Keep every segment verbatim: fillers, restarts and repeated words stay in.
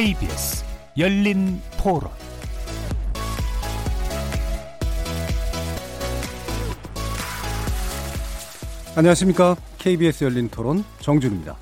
케이비에스 열린 토론. 안녕하십니까. 케이비에스 열린 토론 정준우입니다.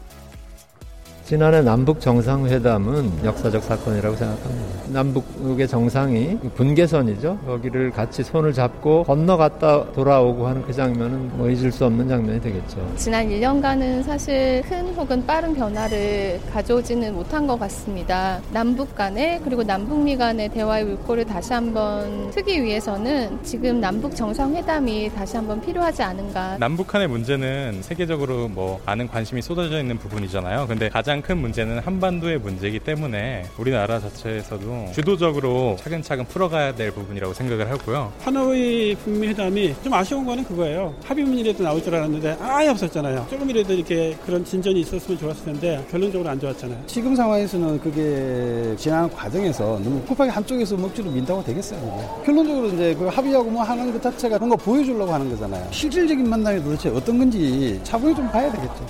지난해 남북 정상회담은 역사적 사건이라고 생각합니다. 남북의 정상이 분계선이죠. 거기를 같이 손을 잡고 건너갔다 돌아오고 하는 그 장면은 뭐 잊을 수 없는 장면이 되겠죠. 지난 일 년간은 사실 큰 혹은 빠른 변화를 가져오지는 못한 것 같습니다. 남북 간에 그리고 남북미 간의 대화의 물꼬를 다시 한번 트기 위해서는 지금 남북 정상회담이 다시 한번 필요하지 않은가. 남북 간의 문제는 세계적으로 뭐 많은 관심이 쏟아져 있는 부분이잖아요. 근데 가장 큰 문제는 한반도의 문제이기 때문에 우리나라 자체에서도 주도적으로 차근차근 풀어가야 될 부분이라고 생각을 하고요. 하노이 북미 회담이 좀 아쉬운 거는 그거예요. 합의문이라도 나올 줄 알았는데 아예 없었잖아요. 조금이라도 이렇게 그런 진전이 있었으면 좋았을 텐데 결론적으로 안 좋았잖아요. 지금 상황에서는 그게 지난 과정에서 너무 급하게 한쪽에서 먹지로 민다고 되겠어요. 그게. 결론적으로 이제 그 합의하고 뭐 하는 것 자체가 뭔가 보여주려고 하는 거잖아요. 실질적인 만남이 도대체 어떤 건지 차분히 좀 봐야 되겠죠.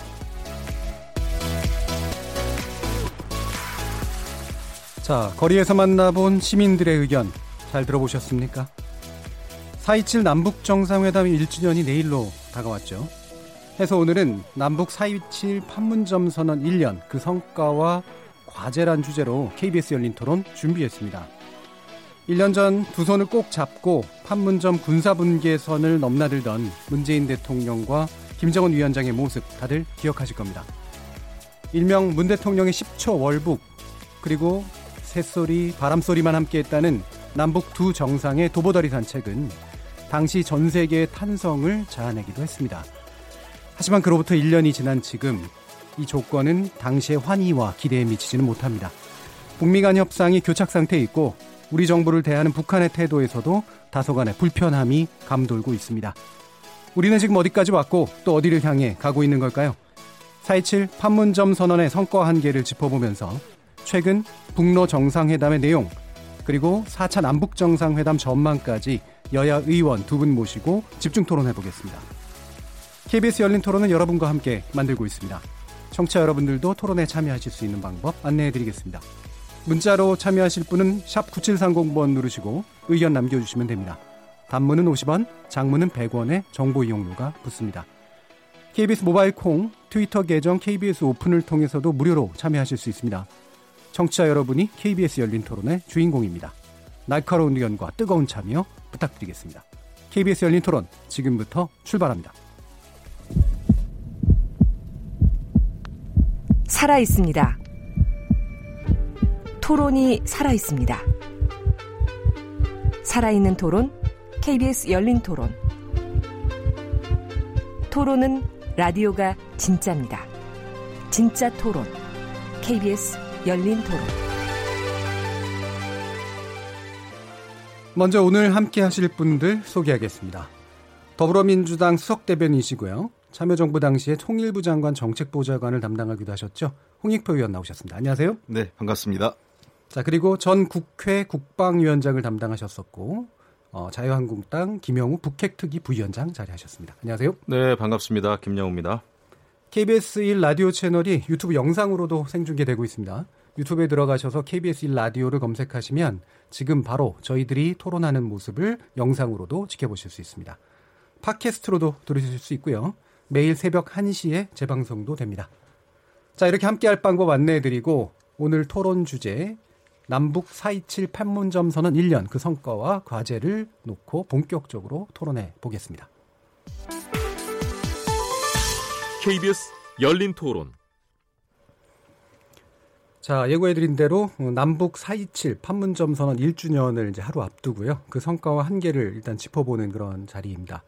자, 거리에서 만나본 시민들의 의견 잘 들어보셨습니까? 사이칠 남북정상회담 일 주년이 내일로 다가왔죠. 해서 오늘은 남북 사이칠 판문점 선언 일 년, 그 성과와 과제란 주제로 케이비에스 열린 토론 준비했습니다. 일 년 전 두 손을 꼭 잡고 판문점 군사분계선을 넘나들던 문재인 대통령과 김정은 위원장의 모습 다들 기억하실 겁니다. 일명 문 대통령의 십 초 월북, 그리고 새소리, 바람소리만 함께했다는 남북 두 정상의 도보다리 산책은 당시 전 세계의 탄성을 자아내기도 했습니다. 하지만 그로부터 일 년이 지난 지금 이 조건은 당시의 환희와 기대에 미치지는 못합니다. 북미 간 협상이 교착 상태에 있고 우리 정부를 대하는 북한의 태도에서도 다소간의 불편함이 감돌고 있습니다. 우리는 지금 어디까지 왔고 또 어디를 향해 가고 있는 걸까요? 사이칠 판문점 선언의 성과 한계를 짚어보면서 최근 북러 정상회담의 내용, 그리고 사 차 남북정상회담 전망까지 여야 의원 두 분 모시고 집중 토론해보겠습니다. 케이비에스 열린 토론은 여러분과 함께 만들고 있습니다. 청취자 여러분들도 토론에 참여하실 수 있는 방법 안내해드리겠습니다. 문자로 참여하실 분은 샵 구칠삼공 번 누르시고 의견 남겨주시면 됩니다. 단문은 오십 원, 장문은 백 원의 정보 이용료가 붙습니다. 케이비에스 모바일 콩, 트위터 계정 케이비에스 오픈을 통해서도 무료로 참여하실 수 있습니다. 청취자 여러분이 케이비에스 열린 토론의 주인공입니다. 날카로운 의견과 뜨거운 참여 부탁드리겠습니다. 케이비에스 열린 토론 지금부터 출발합니다. 살아있습니다. 토론이 살아있습니다. 살아있는 토론, 케이비에스 열린 토론. 토론은 라디오가 진짜입니다. 진짜 토론, 케이비에스 열린 토론. 먼저 오늘 함께 하실 분들 소개하겠습니다. 더불어민주당 수석대변인이시고요. 참여정부 당시에 통일부 장관 정책보좌관을 담당하기도 하셨죠. 홍익표 의원 나오셨습니다. 안녕하세요. 네, 반갑습니다. 자, 그리고 전 국회 국방위원장을 담당하셨었고 어, 자유한국당 김영우 북핵특위 부위원장 자리하셨습니다. 안녕하세요. 네, 반갑습니다. 김영우입니다. 케이비에스 일 라디오 채널이 유튜브 영상으로도 생중계되고 있습니다. 유튜브에 들어가셔서 케이비에스 일 라디오를 검색하시면 지금 바로 저희들이 토론하는 모습을 영상으로도 지켜보실 수 있습니다. 팟캐스트로도 들으실 수 있고요. 매일 새벽 한 시에 재방송도 됩니다. 자, 이렇게 함께할 방법 안내해드리고 오늘 토론 주제 남북 사이칠 판문점 선언 일 년 그 성과와 과제를 놓고 본격적으로 토론해 보겠습니다. 케이비에스 열린 토론. 자, 예고해드린 대로 남북 사이칠 판문점 선언 일 주년을 이제 하루 앞두고요. 그 성과와 한계를 일단 짚어보는 그런 자리입니다.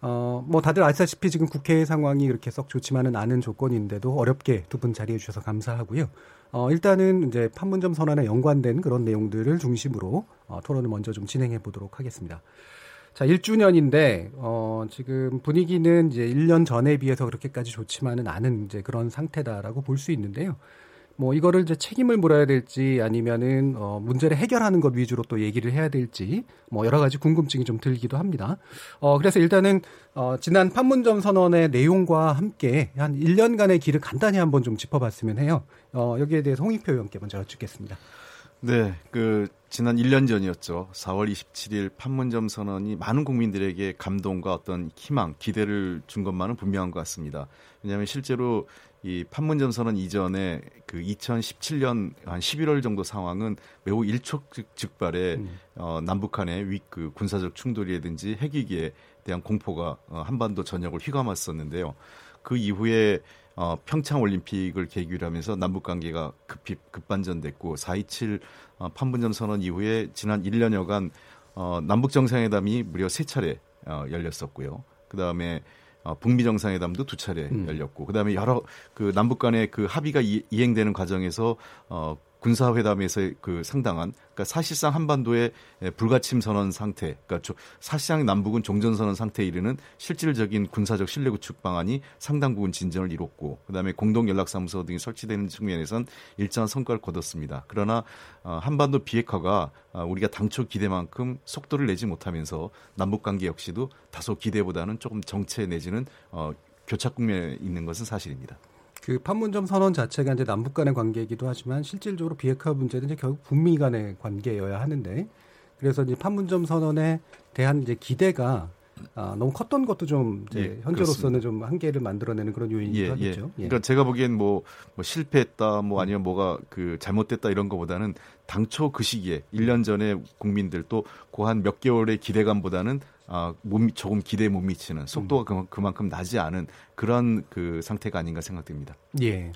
어, 뭐 다들 아시다시피 지금 국회 상황이 이렇게 썩 좋지만은 않은 조건인데도 어렵게 두 분 자리해 주셔서 감사하고요. 어, 일단은 이제 판문점 선언에 연관된 그런 내용들을 중심으로 어, 토론을 먼저 좀 진행해 보도록 하겠습니다. 자, 일 주년인데, 어, 지금 분위기는 이제 일 년 전에 비해서 그렇게까지 좋지만은 않은 이제 그런 상태다라고 볼 수 있는데요. 뭐 이거를 이제 책임을 물어야 될지 아니면은 어 문제를 해결하는 것 위주로 또 얘기를 해야 될지 뭐 여러 가지 궁금증이 좀 들기도 합니다. 어 그래서 일단은 어 지난 판문점 선언의 내용과 함께 한 일 년간의 길을 간단히 한번 좀 짚어봤으면 해요. 어 여기에 대해서 홍익표 의원께 먼저 여쭙겠습니다. 네, 그 지난 일 년 전이었죠. 사월 이십칠일 판문점 선언이 많은 국민들에게 감동과 어떤 희망, 기대를 준 것만은 분명한 것 같습니다. 왜냐하면 실제로 이 판문점 선언 이전에 그 이천십칠년 한 십일월 정도 상황은 매우 일촉즉발의 음. 어, 남북한의 위, 그 군사적 충돌이라든지 핵위기에 대한 공포가 어, 한반도 전역을 휘감았었는데요. 그 이후에 어, 평창 올림픽을 계기로 하면서 남북관계가 급히 급반전됐고 사 이칠 어, 판문점 선언 이후에 지난 일 년여간 어, 남북정상회담이 무려 세 차례 어, 열렸었고요. 그 다음에 어, 북미 정상회담도 두 차례 음. 열렸고, 그다음에 여러 그 남북 간의 그 합의가 이, 이행되는 과정에서 어, 군사회담에서 그 상당한, 그러니까 사실상 한반도의 불가침 선언 상태, 그러니까 조, 사실상 남북은 종전 선언 상태에 이르는 실질적인 군사적 신뢰 구축 방안이 상당 부분 진전을 이뤘고, 그다음에 공동 연락사무소 등이 설치되는 측면에선 일정한 성과를 거뒀습니다. 그러나 어, 한반도 비핵화가 어, 우리가 당초 기대만큼 속도를 내지 못하면서 남북 관계 역시도 다소 기대보다는 조금 정체 내지는 어, 교착 국면에 있는 것은 사실입니다. 그 판문점 선언 자체가 이제 남북 간의 관계이기도 하지만 실질적으로 비핵화 문제는 이제 결국 북미 간의 관계여야 하는데, 그래서 이제 판문점 선언에 대한 이제 기대가 아, 너무 컸던 것도 좀 이제 예, 현재로서는 그렇습니다. 좀 한계를 만들어내는 그런 요인이기도 예, 하겠죠. 예. 예. 그러니까 제가 보기엔 뭐, 뭐 실패했다, 뭐 아니면 뭐가 그 잘못됐다 이런 것보다는 당초 그 시기에 일 년 전에 국민들 또 그 한 몇 개월의 기대감보다는 아, 못, 조금 기대에 못 미치는 속도가 음. 그만큼 나지 않은 그런 그 상태가 아닌가 생각됩니다. 예.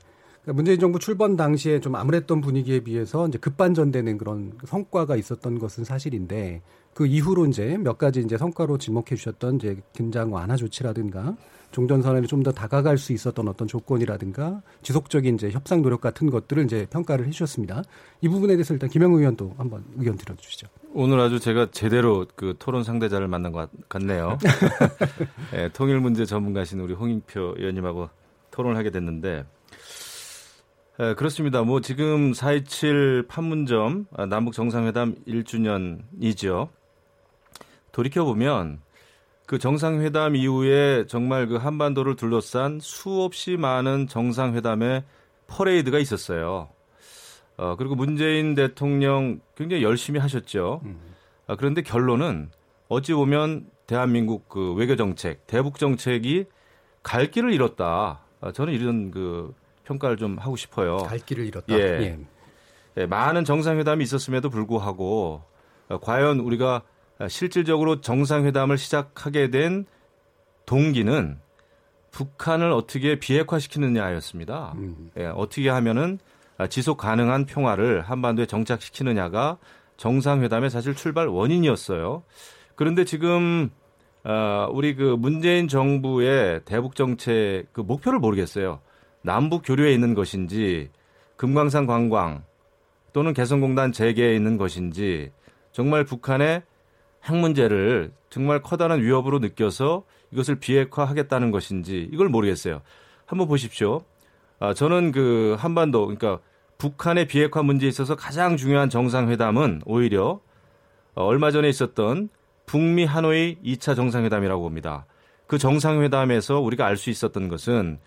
문재인 정부 출범 당시에 좀 암울했던 분위기에 비해서 이제 급반전되는 그런 성과가 있었던 것은 사실인데, 그 이후로 이제 몇 가지 이제 성과로 지목해 주셨던 이제 긴장 완화 조치라든가 종전 선언에 좀 더 다가갈 수 있었던 어떤 조건이라든가 지속적인 이제 협상 노력 같은 것들을 이제 평가를 해 주셨습니다. 이 부분에 대해서 일단 김영우 의원도 한번 의견 드려 주시죠. 오늘 아주 제가 제대로 그 토론 상대자를 만난 것 같네요. 네, 통일 문제 전문가신 우리 홍익표 의원님하고 토론을 하게 됐는데. 예, 그렇습니다. 뭐 지금 사 이칠 판문점 남북 정상회담 일 주년이죠. 돌이켜 보면 그 정상회담 이후에 정말 그 한반도를 둘러싼 수없이 많은 정상회담의 퍼레이드가 있었어요. 어, 그리고 문재인 대통령 굉장히 열심히 하셨죠. 아, 그런데 결론은 어찌 보면 대한민국 그 외교 정책, 대북 정책이 갈 길을 잃었다. 아, 저는 이런 그 평가를 좀 하고 싶어요. 갈 길을 잃었다. 예. 예. 예, 많은 정상회담이 있었음에도 불구하고 과연 우리가 실질적으로 정상회담을 시작하게 된 동기는 북한을 어떻게 비핵화시키느냐였습니다. 음. 예, 어떻게 하면은 지속 가능한 평화를 한반도에 정착시키느냐가 정상회담의 사실 출발 원인이었어요. 그런데 지금 어, 우리 그 문재인 정부의 대북 정책 그 목표를 모르겠어요. 남북 교류에 있는 것인지, 금강산 관광 또는 개성공단 재개에 있는 것인지, 정말 북한의 핵 문제를 정말 커다란 위협으로 느껴서 이것을 비핵화하겠다는 것인지 이걸 모르겠어요. 한번 보십시오. 아, 저는 그 한반도, 그러니까 북한의 비핵화 문제에 있어서 가장 중요한 정상회담은 오히려 얼마 전에 있었던 북미 하노이 이 차 정상회담이라고 봅니다. 그 정상회담에서 우리가 알 수 있었던 것은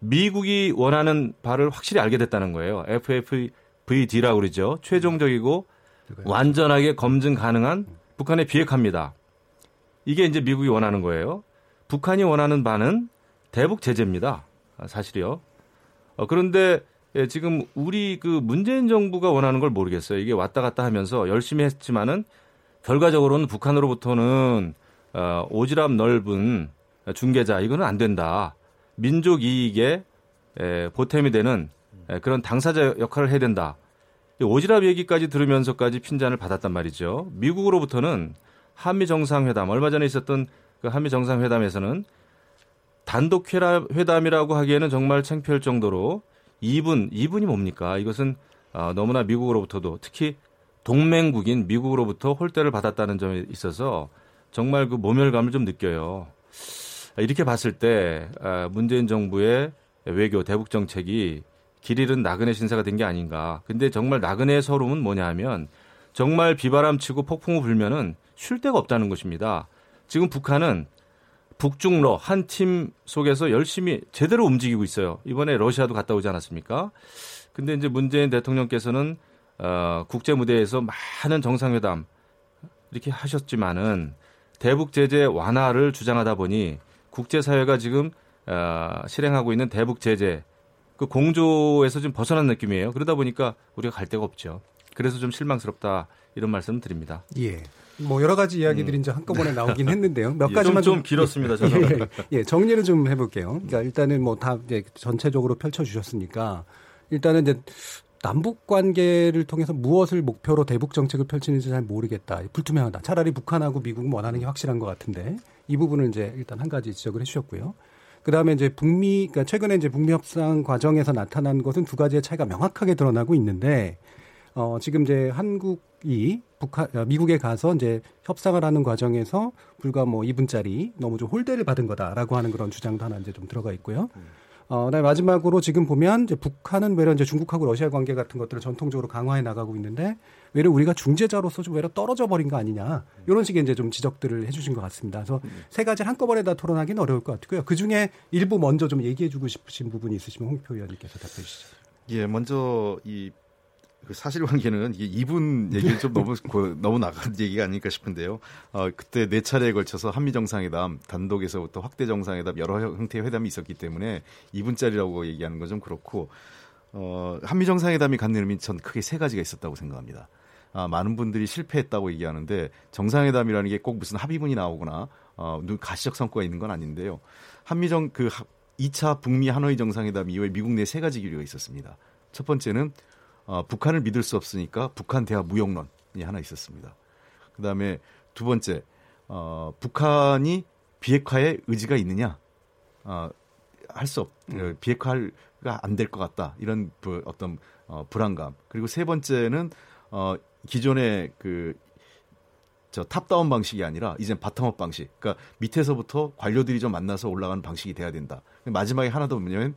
미국이 원하는 바를 확실히 알게 됐다는 거예요. 에프에프브이디라고 그러죠. 최종적이고 완전하게 검증 가능한 북한의 비핵화입니다. 이게 이제 미국이 원하는 거예요. 북한이 원하는 바는 대북 제재입니다. 사실이요. 그런데 지금 우리 그 문재인 정부가 원하는 걸 모르겠어요. 이게 왔다 갔다 하면서 열심히 했지만은 결과적으로는 북한으로부터는 오지랖 넓은 중개자, 이거는 안 된다. 민족 이익에 보탬이 되는 그런 당사자 역할을 해야 된다. 오지랖 얘기까지 들으면서까지 핀잔을 받았단 말이죠. 미국으로부터는 한미정상회담, 얼마 전에 있었던 그 한미정상회담에서는 단독 회담이라고 하기에는 정말 창피할 정도로 이분, 이분이 뭡니까? 이것은 너무나 미국으로부터도 특히 동맹국인 미국으로부터 홀대를 받았다는 점에 있어서 정말 그 모멸감을 좀 느껴요. 이렇게 봤을 때 문재인 정부의 외교 대북 정책이 길 잃은 나그네 신사가 된 게 아닌가. 근데 정말 나그네의 서러움은 뭐냐 하면 정말 비바람치고 폭풍우 불면은 쉴 데가 없다는 것입니다. 지금 북한은 북중러 한 팀 속에서 열심히 제대로 움직이고 있어요. 이번에 러시아도 갔다 오지 않았습니까? 근데 이제 문재인 대통령께서는 어, 국제 무대에서 많은 정상회담 이렇게 하셨지만은 대북 제재 완화를 주장하다 보니 국제 사회가 지금 어, 실행하고 있는 대북 제재 그 공조에서 좀 벗어난 느낌이에요. 그러다 보니까 우리가 갈 데가 없죠. 그래서 좀 실망스럽다 이런 말씀을 드립니다. 예. 뭐 여러 가지 이야기들이 음. 이제 한꺼번에 나오긴 했는데요. 몇 예, 가지만 좀, 좀 길었습니다. 저는. 예, 예, 정리를 좀 해볼게요. 그러니까 일단은 뭐 다 이제 전체적으로 펼쳐주셨으니까 일단은 이제 남북 관계를 통해서 무엇을 목표로 대북 정책을 펼치는지 잘 모르겠다. 불투명하다. 차라리 북한하고 미국은 원하는 게 확실한 것 같은데 이 부분을 이제 일단 한 가지 지적을 해주셨고요. 그 다음에 이제 북미, 그러니까 최근에 이제 북미 협상 과정에서 나타난 것은 두 가지의 차이가 명확하게 드러나고 있는데. 어, 지금 이제 한국이 북한, 미국에 가서 이제 협상을 하는 과정에서 불과 뭐 이 분짜리 너무 좀 홀대를 받은 거다라고 하는 그런 주장도 하나 이제 좀 들어가 있고요. 어, 그다음에 마지막으로 지금 보면 이제 북한은 외려 이제 중국하고 러시아 관계 같은 것들을 전통적으로 강화해 나가고 있는데 외려 우리가 중재자로서 좀 외려 떨어져 버린 거 아니냐 이런 식의 이제 좀 지적들을 해주신 것 같습니다. 그래서 음. 세 가지를 한꺼번에 다 토론하기는 어려울 것 같고요. 그 중에 일부 먼저 좀 얘기해주고 싶으신 부분이 있으시면 홍익표 의원님께서 답해 주시죠. 예, 먼저 이 그 사실관계는 이분 얘기를 좀 너무 너무 나간 얘기가 아닐까 싶은데요. 어, 그때 네 차례에 걸쳐서 한미 정상회담 단독에서부터 확대 정상회담 여러 형태의 회담이 있었기 때문에 이 분짜리라고 얘기하는 건 좀 그렇고 어, 한미 정상회담이 갖는 의미는 전 크게 세 가지가 있었다고 생각합니다. 아, 많은 분들이 실패했다고 얘기하는데 정상회담이라는 게 꼭 무슨 합의문이 나오거나 어, 가시적 성과가 있는 건 아닌데요. 한미 정 그 이 차 북미 하노이 정상회담 이후에 미국 내 세 가지 기류가 있었습니다. 첫 번째는 어, 북한을 믿을 수 없으니까 북한 대화 무역론이 하나 있었습니다. 그 다음에 두 번째, 어, 북한이 비핵화에 의지가 있느냐, 어, 할 수 없, 음. 비핵화가 안 될 것 같다 이런 부, 어떤 어, 불안감. 그리고 세 번째는 어, 기존의 그 저 탑다운 방식이 아니라 이젠 바텀업 방식. 그러니까 밑에서부터 관료들이 좀 만나서 올라가는 방식이 돼야 된다. 마지막에 하나 더 뭐냐면.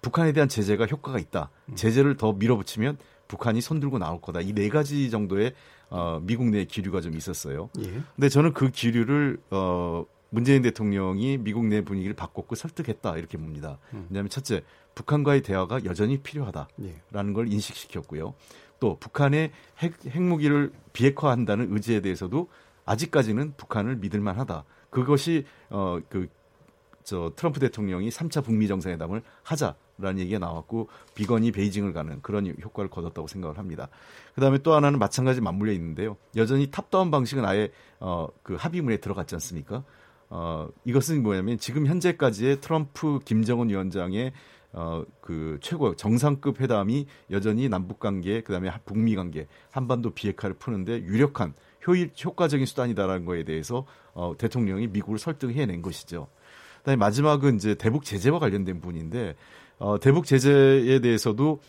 북한에 대한 제재가 효과가 있다. 제재를 더 밀어붙이면 북한이 손들고 나올 거다. 이 네 가지 정도의 어, 미국 내 기류가 좀 있었어요. 그런데 예. 저는 그 기류를 어, 문재인 대통령이 미국 내 분위기를 바꿨고 설득했다 이렇게 봅니다. 음. 왜냐하면 첫째, 북한과의 대화가 여전히 필요하다라는 예. 걸 인식시켰고요. 또 북한의 핵, 핵무기를 비핵화한다는 의지에 대해서도 아직까지는 북한을 믿을 만하다. 그것이 어, 그 저 트럼프 대통령이 삼 차 북미 정상회담을 하자. 라는 얘기가 나왔고 비건이 베이징을 가는 그런 효과를 거뒀다고 생각을 합니다. 그다음에 또 하나는 마찬가지 맞물려 있는데요. 여전히 탑다운 방식은 아예 어, 그 합의문에 들어갔지 않습니까? 어, 이것은 뭐냐면 지금 현재까지의 트럼프 김정은 위원장의 어, 그 최고 정상급 회담이 여전히 남북 관계 그다음에 북미 관계 한반도 비핵화를 푸는데 유력한 효율 효과적인 수단이다라는 거에 대해서 어, 대통령이 미국을 설득해낸 것이죠. 그다음에 마지막은 이제 대북 제재와 관련된 부분인데. 어, 대북 제재에 대해서도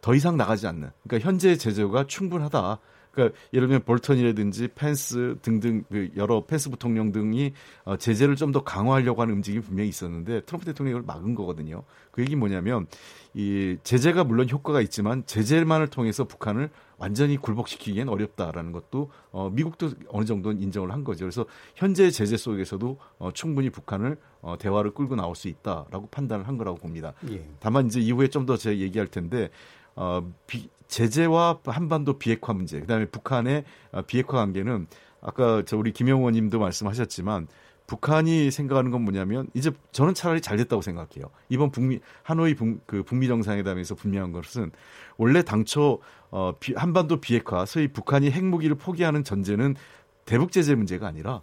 더 이상 나가지 않는. 그러니까 현재 제재가 충분하다. 그러니까 예를 들면 볼턴이라든지 펜스 등등 여러 펜스 부통령 등이 어, 제재를 좀 더 강화하려고 하는 움직임이 분명히 있었는데 트럼프 대통령이 이걸 막은 거거든요. 그 얘기는 뭐냐면 이 제재가 물론 효과가 있지만 제재만을 통해서 북한을 완전히 굴복시키기엔 어렵다라는 것도 어, 미국도 어느 정도는 인정을 한 거죠. 그래서 현재 제재 속에서도 어, 충분히 북한을 어, 대화를 끌고 나올 수 있다라고 판단을 한 거라고 봅니다. 예. 다만 이제 이후에 좀 더 제가 얘기할 텐데 어, 비, 제재와 한반도 비핵화 문제, 그다음에 북한의 비핵화 관계는 아까 저 우리 김영우 의원님도 말씀하셨지만 북한이 생각하는 건 뭐냐면 이제 저는 차라리 잘 됐다고 생각해요. 이번 북미 하노이 북, 그 북미 정상회담에서 분명한 것은 원래 당초 어, 비, 한반도 비핵화, 소위 북한이 핵무기를 포기하는 전제는 대북 제재 문제가 아니라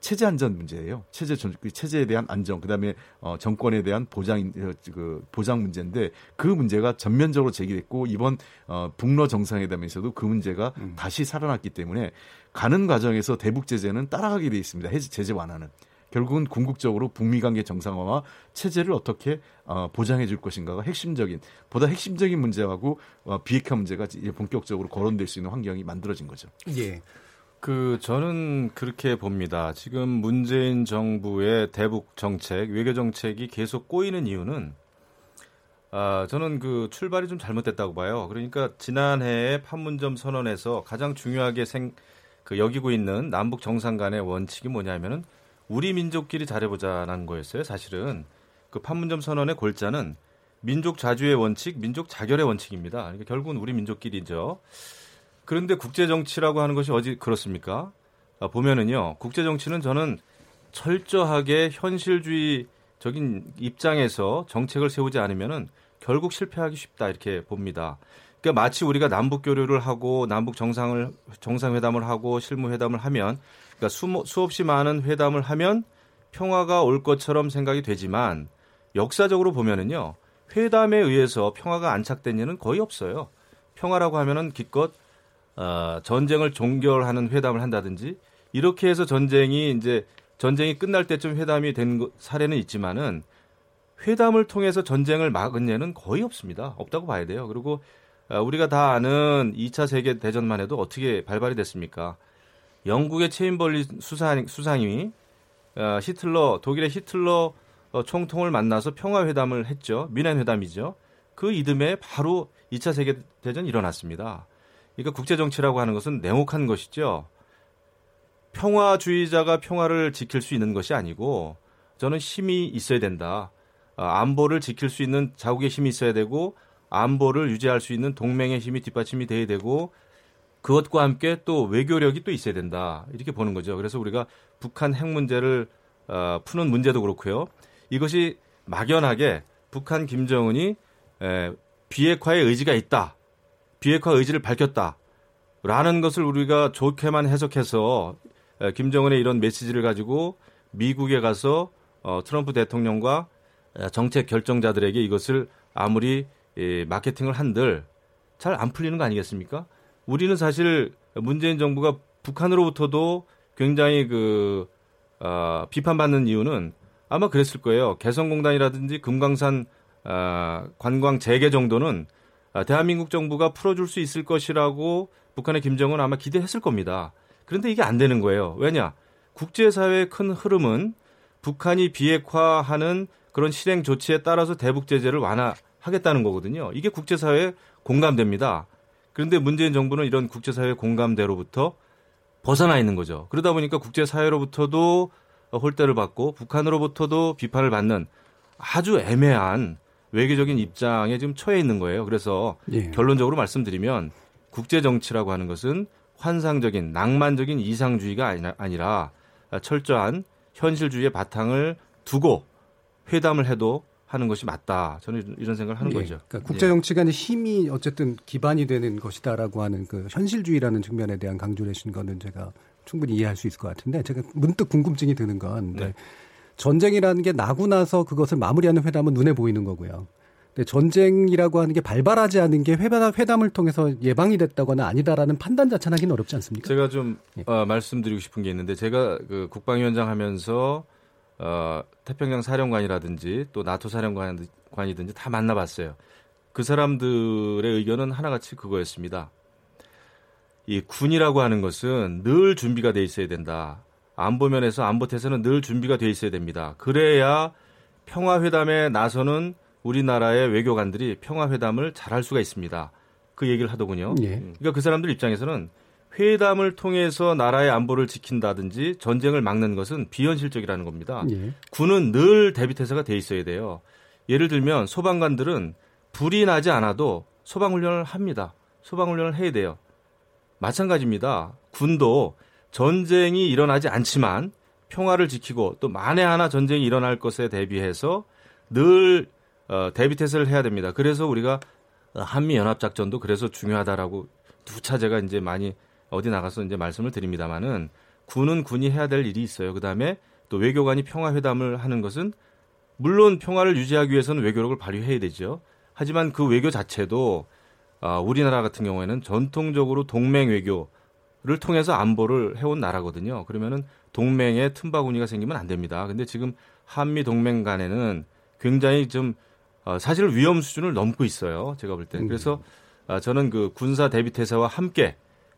체제 안전 문제예요. 체제 체제에 대한 안정, 그다음에 어, 정권에 대한 보장 그 보장 문제인데 그 문제가 전면적으로 제기됐고 이번 어, 북러 정상회담에서도 그 문제가 음. 다시 살아났기 때문에 가는 과정에서 대북 제재는 따라가게 돼 있습니다. 해제 제재 완화는 결국은 궁극적으로 북미 관계 정상화와 체제를 어떻게 어, 보장해 줄 것인가가 핵심적인 보다 핵심적인 문제하고 어, 비핵화 문제가 이제 본격적으로 거론될 수 있는 환경이 만들어진 거죠. 예. 그 저는 그렇게 봅니다. 지금 문재인 정부의 대북 정책, 외교 정책이 계속 꼬이는 이유는 아, 저는 그 출발이 좀 잘못됐다고 봐요. 그러니까 지난해 판문점 선언에서 가장 중요하게 생, 그 여기고 있는 남북 정상 간의 원칙이 뭐냐면은 우리 민족끼리 잘해보자는 거였어요. 사실은 그 판문점 선언의 골자는 민족 자주의 원칙, 민족 자결의 원칙입니다. 그러니까 결국은 우리 민족끼리죠. 그런데 국제 정치라고 하는 것이 어디 그렇습니까? 아, 보면은요, 국제 정치는 저는 철저하게 현실주의적인 입장에서 정책을 세우지 않으면은 결국 실패하기 쉽다 이렇게 봅니다. 그러니까 마치 우리가 남북 교류를 하고 남북 정상을 정상회담을 하고 실무회담을 하면, 그러니까 수, 수없이 많은 회담을 하면 평화가 올 것처럼 생각이 되지만 역사적으로 보면은요, 회담에 의해서 평화가 안착된 일은 거의 없어요. 평화라고 하면은 기껏 어, 전쟁을 종결하는 회담을 한다든지 이렇게 해서 전쟁이 이제 전쟁이 끝날 때쯤 회담이 된 사례는 있지만은 회담을 통해서 전쟁을 막은 예는 거의 없습니다. 없다고 봐야 돼요. 그리고 우리가 다 아는 이 차 세계 대전만 해도 어떻게 발발이 됐습니까? 영국의 체인벌린 수상, 수상이 히틀러, 독일의 히틀러 총통을 만나서 평화회담을 했죠. 미넨회담이죠. 그 이듬해 바로 이 차 세계 대전이 일어났습니다. 그러니까 국제정치라고 하는 것은 냉혹한 것이죠. 평화주의자가 평화를 지킬 수 있는 것이 아니고 저는 힘이 있어야 된다. 안보를 지킬 수 있는 자국의 힘이 있어야 되고 안보를 유지할 수 있는 동맹의 힘이 뒷받침이 돼야 되고 그것과 함께 또 외교력이 또 있어야 된다. 이렇게 보는 거죠. 그래서 우리가 북한 핵 문제를 어, 푸는 문제도 그렇고요. 이것이 막연하게 북한 김정은이 에, 비핵화의 의지가 있다. 비핵화 의지를 밝혔다라는 것을 우리가 좋게만 해석해서 에, 김정은의 이런 메시지를 가지고 미국에 가서 어, 트럼프 대통령과 에, 정책 결정자들에게 이것을 아무리 에, 마케팅을 한들 잘 안 풀리는 거 아니겠습니까? 우리는 사실 문재인 정부가 북한으로부터도 굉장히 그 어, 비판받는 이유는 아마 그랬을 거예요. 개성공단이라든지 금강산 어, 관광 재개 정도는 대한민국 정부가 풀어줄 수 있을 것이라고 북한의 김정은 아마 기대했을 겁니다. 그런데 이게 안 되는 거예요. 왜냐? 국제사회의 큰 흐름은 북한이 비핵화하는 그런 실행 조치에 따라서 대북 제재를 완화하겠다는 거거든요. 이게 국제사회에 공감됩니다. 그런데 문재인 정부는 이런 국제사회의 공감대로부터 벗어나 있는 거죠. 그러다 보니까 국제사회로부터도 홀대를 받고 북한으로부터도 비판을 받는 아주 애매한 외교적인 입장에 지금 처해 있는 거예요. 그래서 예. 결론적으로 말씀드리면 국제정치라고 하는 것은 환상적인 낭만적인 이상주의가 아니라 철저한 현실주의의 바탕을 두고 회담을 해도 하는 것이 맞다. 저는 이런 생각을 하는 예, 거죠. 그러니까 국제정치가 예. 힘이 어쨌든 기반이 되는 것이다라고 하는 그 현실주의라는 측면에 대한 강조를 하신 거는 제가 충분히 이해할 수 있을 것 같은데 제가 문득 궁금증이 드는 건 네. 전쟁이라는 게 나고 나서 그것을 마무리하는 회담은 눈에 보이는 거고요. 근데 전쟁이라고 하는 게 발발하지 않은 게 회담을 통해서 예방이 됐다거나 아니다라는 판단 자체는 하긴 어렵지 않습니까? 제가 좀 예. 어, 말씀드리고 싶은 게 있는데 제가 그 국방위원장 하면서 어, 태평양 사령관이라든지 또 나토 사령관이든지 다 만나봤어요. 그 사람들의 의견은 하나같이 그거였습니다. 이 군이라고 하는 것은 늘 준비가 돼 있어야 된다. 안보면에서 안보태세는 늘 준비가 돼 있어야 됩니다. 그래야 평화회담에 나서는 우리나라의 외교관들이 평화회담을 잘할 수가 있습니다. 그 얘기를 하더군요. 예. 그러니까 그 사람들 입장에서는 회담을 통해서 나라의 안보를 지킨다든지 전쟁을 막는 것은 비현실적이라는 겁니다. 예. 군은 늘 대비태세가 돼 있어야 돼요. 예를 들면 소방관들은 불이 나지 않아도 소방훈련을 합니다. 소방훈련을 해야 돼요. 마찬가지입니다. 군도 전쟁이 일어나지 않지만 평화를 지키고 또 만에 하나 전쟁이 일어날 것에 대비해서 늘 대비태세를 해야 됩니다. 그래서 우리가 한미연합작전도 그래서 중요하다라고 두 차제가 이제 많이 어디 나가서 이제 말씀을 드립니다만은 군은 군이 해야 될 일이 있어요. 그 다음에 또 외교관이 평화회담을 하는 것은 물론 평화를 유지하기 위해서는 외교력을 발휘해야 되죠. 하지만 그 외교 자체도 우리나라 같은 경우에는 전통적으로 동맹 외교 를 통해서 안보를 해온 나라거든요. 그러면은 동맹의 틈바구니가 생기면 안 됩니다. 근데 지금 한미 동맹 간에는 굉장히 좀 어, 사실 위험 수준을 넘고 있어요. 제가 볼 때. 그래서 어, 저는 그 군사 대비태세와 함께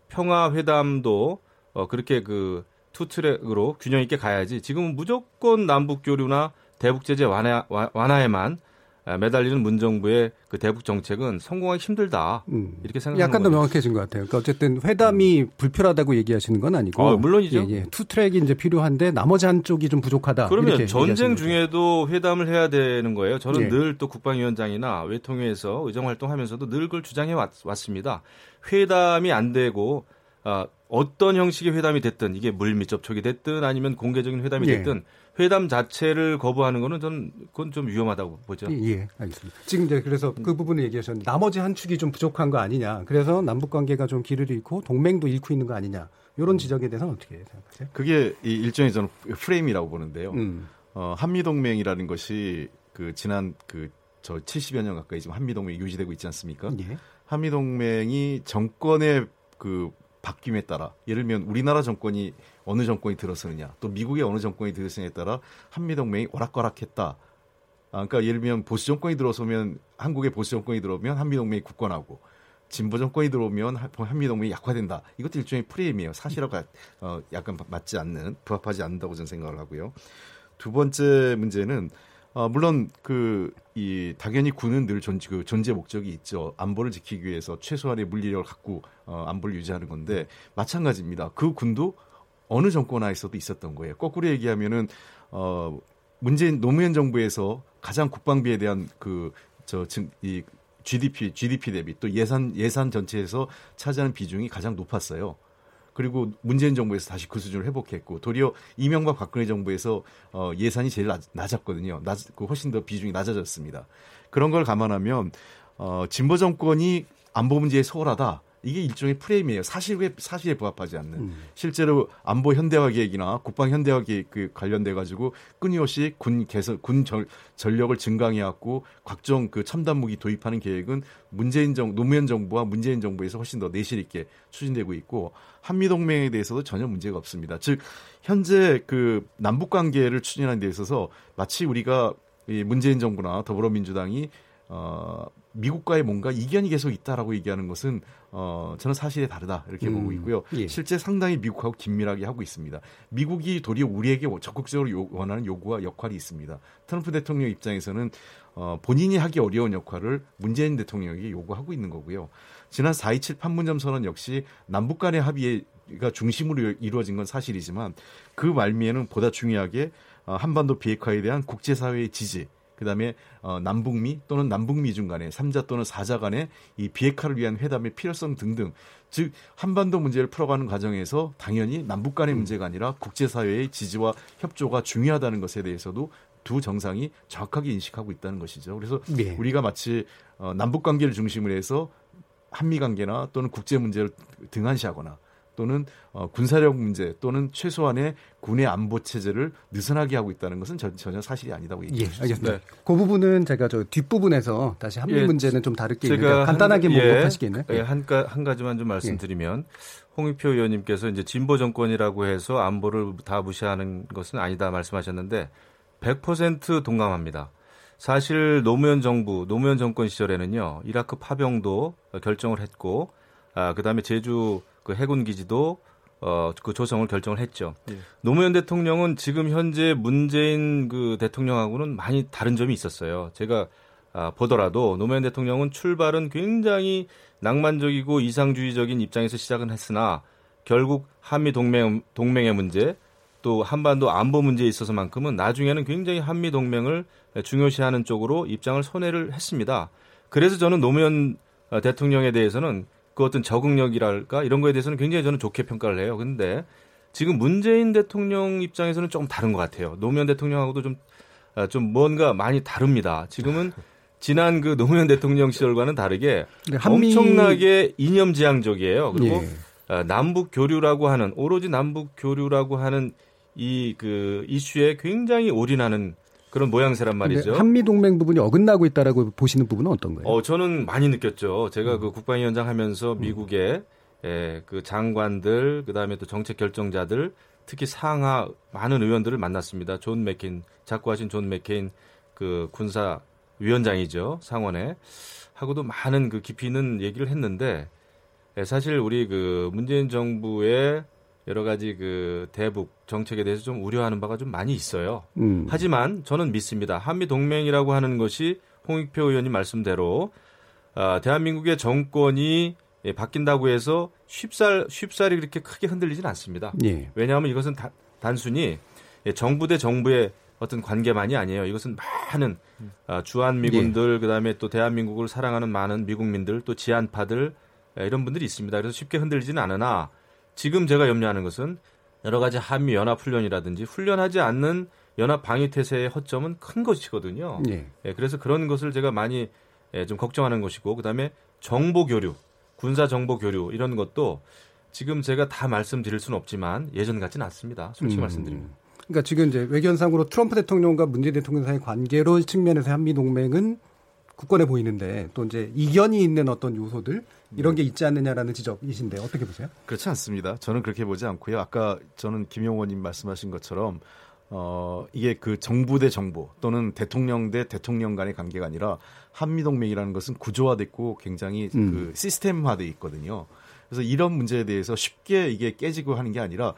평화 회담도 어, 그렇게 그 투트랙으로 균형 있게 가야지. 지금은 무조건 남북 교류나 대북 제재 완화, 완화에만 매달리는 문정부의 그 대북 정책은 성공하기 힘들다. 음. 이렇게 생각하는 약간 더 거죠. 명확해진 것 같아요. 그러니까 어쨌든 회담이 음. 불필요하다고 얘기하시는 건 아니고. 어, 물론이죠. 예, 예. 투 트랙이 이제 필요한데 나머지 한쪽이 좀 부족하다. 그러면 전쟁 중에도 회담을 해야 되는 거예요. 저는 예. 늘 또 국방위원장이나 외통위에서 의정 활동하면서도 늘 그걸 주장해 왔, 왔습니다. 회담이 안 되고 어, 어떤 형식의 회담이 됐든 이게 물밑 접촉이 됐든 아니면 공개적인 회담이 됐든 예. 회담 자체를 거부하는 거는 전 그건 좀 위험하다고 보죠. 예, 알겠습니다. 지금 이제 그래서 그 부분을 얘기하셨는데 나머지 한 축이 좀 부족한 거 아니냐. 그래서 남북 관계가 좀 길을 잃고 동맹도 잃고 있는 거 아니냐. 이런 지적에 대해서는 어떻게 생각하세요? 그게 이 일종의 저는 프레임이라고 보는데요. 음. 어, 한미 동맹이라는 것이 그 지난 그 저 칠십여 년 가까이 지금 한미 동맹이 유지되고 있지 않습니까? 예. 한미 동맹이 정권의 그 바뀜에 따라 예를 들면 우리나라 정권이 어느 정권이 들었느냐 또 미국의 어느 정권이 들었느냐에 따라 한미동맹이 오락가락했다. 아, 그러니까 예를 들면 보수 정권이 들어서면 한국의 보수 정권이 들어오면 한미동맹이 굳건하고 진보 정권이 들어오면 한미동맹이 약화된다. 이것도 일종의 프레임이에요. 사실하고 어, 약간 맞지 않는 부합하지 않는다고 저는 생각을 하고요. 두 번째 문제는 어, 물론 그 이 당연히 군은 늘 존재, 그 존재 목적이 있죠. 안보를 지키기 위해서 최소한의 물리력을 갖고 어, 안보를 유지하는 건데 마찬가지입니다. 그 군도 어느 정권 하에서도 있었던 거예요. 거꾸로 얘기하면은 어, 문재인 노무현 정부에서 가장 국방비에 대한 그 저 지금 이 지디피 지디피 대비 또 예산 예산 전체에서 차지하는 비중이 가장 높았어요. 그리고 문재인 정부에서 다시 그 수준을 회복했고 도리어 이명박 박근혜 정부에서 어, 예산이 제일 낮, 낮았거든요. 낮, 그 훨씬 더 비중이 낮아졌습니다. 그런 걸 감안하면 어, 진보 정권이 안보 문제에 소홀하다. 이게 일종의 프레임이에요. 사실에, 사실에 부합하지 않는. 음. 실제로 안보 현대화 계획이나 국방 현대화 계획 관련돼 가지고 끊임없이 군 개선, 군 전, 전력을 증강해왔고 각종 그 첨단 무기 도입하는 계획은 문재인 정, 노무현 정부와 문재인 정부에서 훨씬 더 내실 있게 추진되고 있고 한미 동맹에 대해서도 전혀 문제가 없습니다. 즉 현재 그 남북 관계를 추진하는 데 있어서 마치 우리가 이 문재인 정부나 더불어민주당이 어, 미국과의 뭔가 이견이 계속 있다라고 얘기하는 것은 어, 저는 사실에 다르다 이렇게 음, 보고 있고요. 예. 실제 상당히 미국하고 긴밀하게 하고 있습니다. 미국이 도리어 우리에게 적극적으로 요, 원하는 요구와 역할이 있습니다. 트럼프 대통령 입장에서는 어, 본인이 하기 어려운 역할을 문재인 대통령에게 요구하고 있는 거고요. 지난 사 이칠 판문점 선언 역시 남북 간의 합의가 중심으로 이루어진 건 사실이지만 그 말미에는 보다 중요하게 어, 한반도 비핵화에 대한 국제사회의 지지 그다음에 어, 남북미 또는 남북미 중 간의 삼자 또는 사자 간의 이 비핵화를 위한 회담의 필요성 등등 즉 한반도 문제를 풀어가는 과정에서 당연히 남북 간의 문제가 아니라 국제사회의 지지와 협조가 중요하다는 것에 대해서도 두 정상이 정확하게 인식하고 있다는 것이죠. 그래서 네. 우리가 마치 어, 남북관계를 중심으로 해서 한미관계나 또는 국제 문제를 등한시하거나 또는 어, 군사력 문제 또는 최소한의 군의 안보 체제를 느슨하게 하고 있다는 것은 전, 전혀 사실이 아니다고 얘기했습니다. 예, 알겠습니다. 네. 그 부분은 제가 저 뒷부분에서 다시 한미 예, 문제는 좀 다르게 제가 간단하게 언급하시겠네요. 예, 예, 한, 한 가지만 좀 말씀드리면 예. 홍익표 의원님께서 이제 진보 정권이라고 해서 안보를 다 무시하는 것은 아니다 말씀하셨는데 백 퍼센트 동감합니다. 사실 노무현 정부, 노무현 정권 시절에는요. 이라크 파병도 결정을 했고 아, 그다음에 제주 그 해군 기지도 어, 그 조성을 결정을 했죠. 예. 노무현 대통령은 지금 현재 문재인 그 대통령하고는 많이 다른 점이 있었어요. 제가 아, 보더라도 노무현 대통령은 출발은 굉장히 낭만적이고 이상주의적인 입장에서 시작은 했으나 결국 한미 동맹 동맹의 문제 또 한반도 안보 문제에 있어서만큼은 나중에는 굉장히 한미 동맹을 중요시하는 쪽으로 입장을 선회를 했습니다. 그래서 저는 노무현 대통령에 대해서는 그 어떤 적응력이랄까 이런 거에 대해서는 굉장히 저는 좋게 평가를 해요. 그런데 지금 문재인 대통령 입장에서는 조금 다른 것 같아요. 노무현 대통령하고도 좀, 좀 뭔가 많이 다릅니다. 지금은 지난 그 노무현 대통령 시절과는 다르게 한미... 엄청나게 이념지향적이에요. 그리고 예. 남북 교류라고 하는 오로지 남북 교류라고 하는 이 그 이슈에 굉장히 올인하는 그런 모양새란 말이죠. 한미 동맹 부분이 어긋나고 있다라고 보시는 부분은 어떤 거예요? 어, 저는 많이 느꼈죠. 제가 음. 그 국방위원장 하면서 미국의 음. 에, 그 장관들, 그 다음에 또 정책 결정자들, 특히 상하 많은 의원들을 만났습니다. 존 맥케인, 작고하신 존 맥케인 그 군사 위원장이죠, 상원에 하고도 많은 그 깊이 있는 얘기를 했는데 에, 사실 우리 그 문재인 정부의 여러 가지 그 대북 정책에 대해서 좀 우려하는 바가 좀 많이 있어요. 음. 하지만 저는 믿습니다. 한미 동맹이라고 하는 것이 홍익표 의원님 말씀대로 아, 대한민국의 정권이 바뀐다고 해서 쉽살, 쉽살이 그렇게 크게 흔들리진 않습니다. 예. 왜냐하면 이것은 다, 단순히 정부 대 정부의 어떤 관계만이 아니에요. 이것은 많은 주한미군들, 예. 그다음에 또 대한민국을 사랑하는 많은 미국민들, 또 지한파들 이런 분들이 있습니다. 그래서 쉽게 흔들리지는 않으나 지금 제가 염려하는 것은 여러 가지 한미연합훈련이라든지 훈련하지 않는 연합방위태세의 허점은 큰 것이거든요. 예. 그래서 그런 것을 제가 많이 좀 걱정하는 것이고 그다음에 정보교류, 군사정보교류 이런 것도 지금 제가 다 말씀드릴 수는 없지만 예전 같지는 않습니다. 솔직히 음. 말씀드립니다. 그러니까 지금 이제 외견상으로 트럼프 대통령과 문재인 대통령 사이의 관계로 측면에서 한미 동맹은 굳건해 보이는데 또 이제 이견이 있는 어떤 요소들 이런 게 있지 않느냐라는 지적이신데 어떻게 보세요? 그렇지 않습니다. 저는 그렇게 보지 않고요. 아까 저는 김영우 의원님 말씀하신 것처럼 어, 이게 그 정부 대 정부 또는 대통령 대 대통령 간의 관계가 아니라 한미 동맹이라는 것은 구조화됐고 굉장히 음. 그 시스템화돼 있거든요. 그래서 이런 문제에 대해서 쉽게 이게 깨지고 하는 게 아니라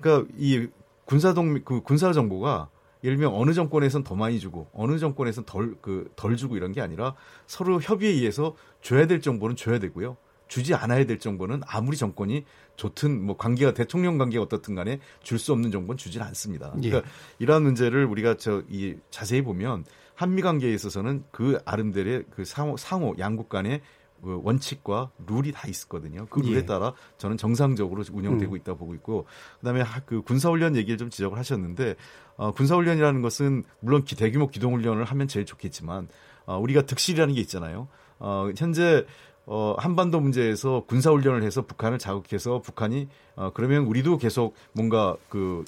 그러니까 이 군사동 그 군사 정보가 예를 들면 어느 정권에선 더 많이 주고 어느 정권에선 덜 그 덜 주고 이런 게 아니라 서로 협의에 의해서 줘야 될 정보는 줘야 되고요. 주지 않아야 될 정보는 아무리 정권이 좋든 뭐 관계가 대통령 관계가 어떻든 간에 줄 수 없는 정보는 주질 않습니다. 그러니까 예. 이러한 문제를 우리가 저 이 자세히 보면 한미 관계에 있어서는 그 아름대로의 그 상호 상호 양국 간의 원칙과 룰이 다 있었거든요. 그 룰에 예. 따라 저는 정상적으로 운영되고 음. 있다고 보고 있고 그다음에 그 군사훈련 얘기를 좀 지적을 하셨는데 어, 군사훈련이라는 것은 물론 기, 대규모 기동훈련을 하면 제일 좋겠지만 어, 우리가 득실이라는 게 있잖아요. 어, 현재 어, 한반도 문제에서 군사훈련을 해서 북한을 자극해서 북한이 어, 그러면 우리도 계속 뭔가 그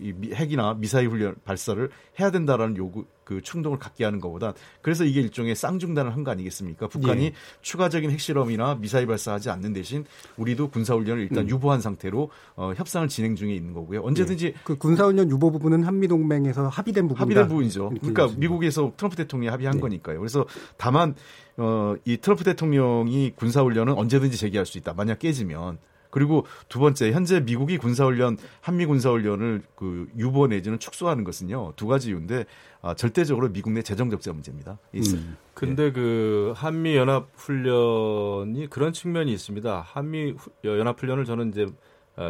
이 핵이나 미사일 훈련 발사를 해야 된다라는 요구 그 충동을 갖게 하는 것보다 그래서 이게 일종의 쌍중단을 한 거 아니겠습니까? 북한이 예. 추가적인 핵실험이나 미사일 발사하지 않는 대신 우리도 군사훈련을 일단 음. 유보한 상태로 어, 협상을 진행 중에 있는 거고요. 언제든지 예. 그 군사훈련 유보 부분은 한미동맹에서 합의된 부분이다. 합의된 부분이죠. 그러니까 얘기하시면. 미국에서 트럼프 대통령이 합의한 네. 거니까요. 그래서 다만 어, 이 트럼프 대통령이 군사훈련은 언제든지 제기할 수 있다. 만약 깨지면. 그리고 두 번째, 현재 미국이 군사훈련, 한미 군사훈련을 그 유보 내지는 축소하는 것은요, 두 가지 이유인데, 아, 절대적으로 미국 내 재정적자 문제입니다. 음. 근데 예. 그 한미연합훈련이 그런 측면이 있습니다. 한미연합훈련을 저는 이제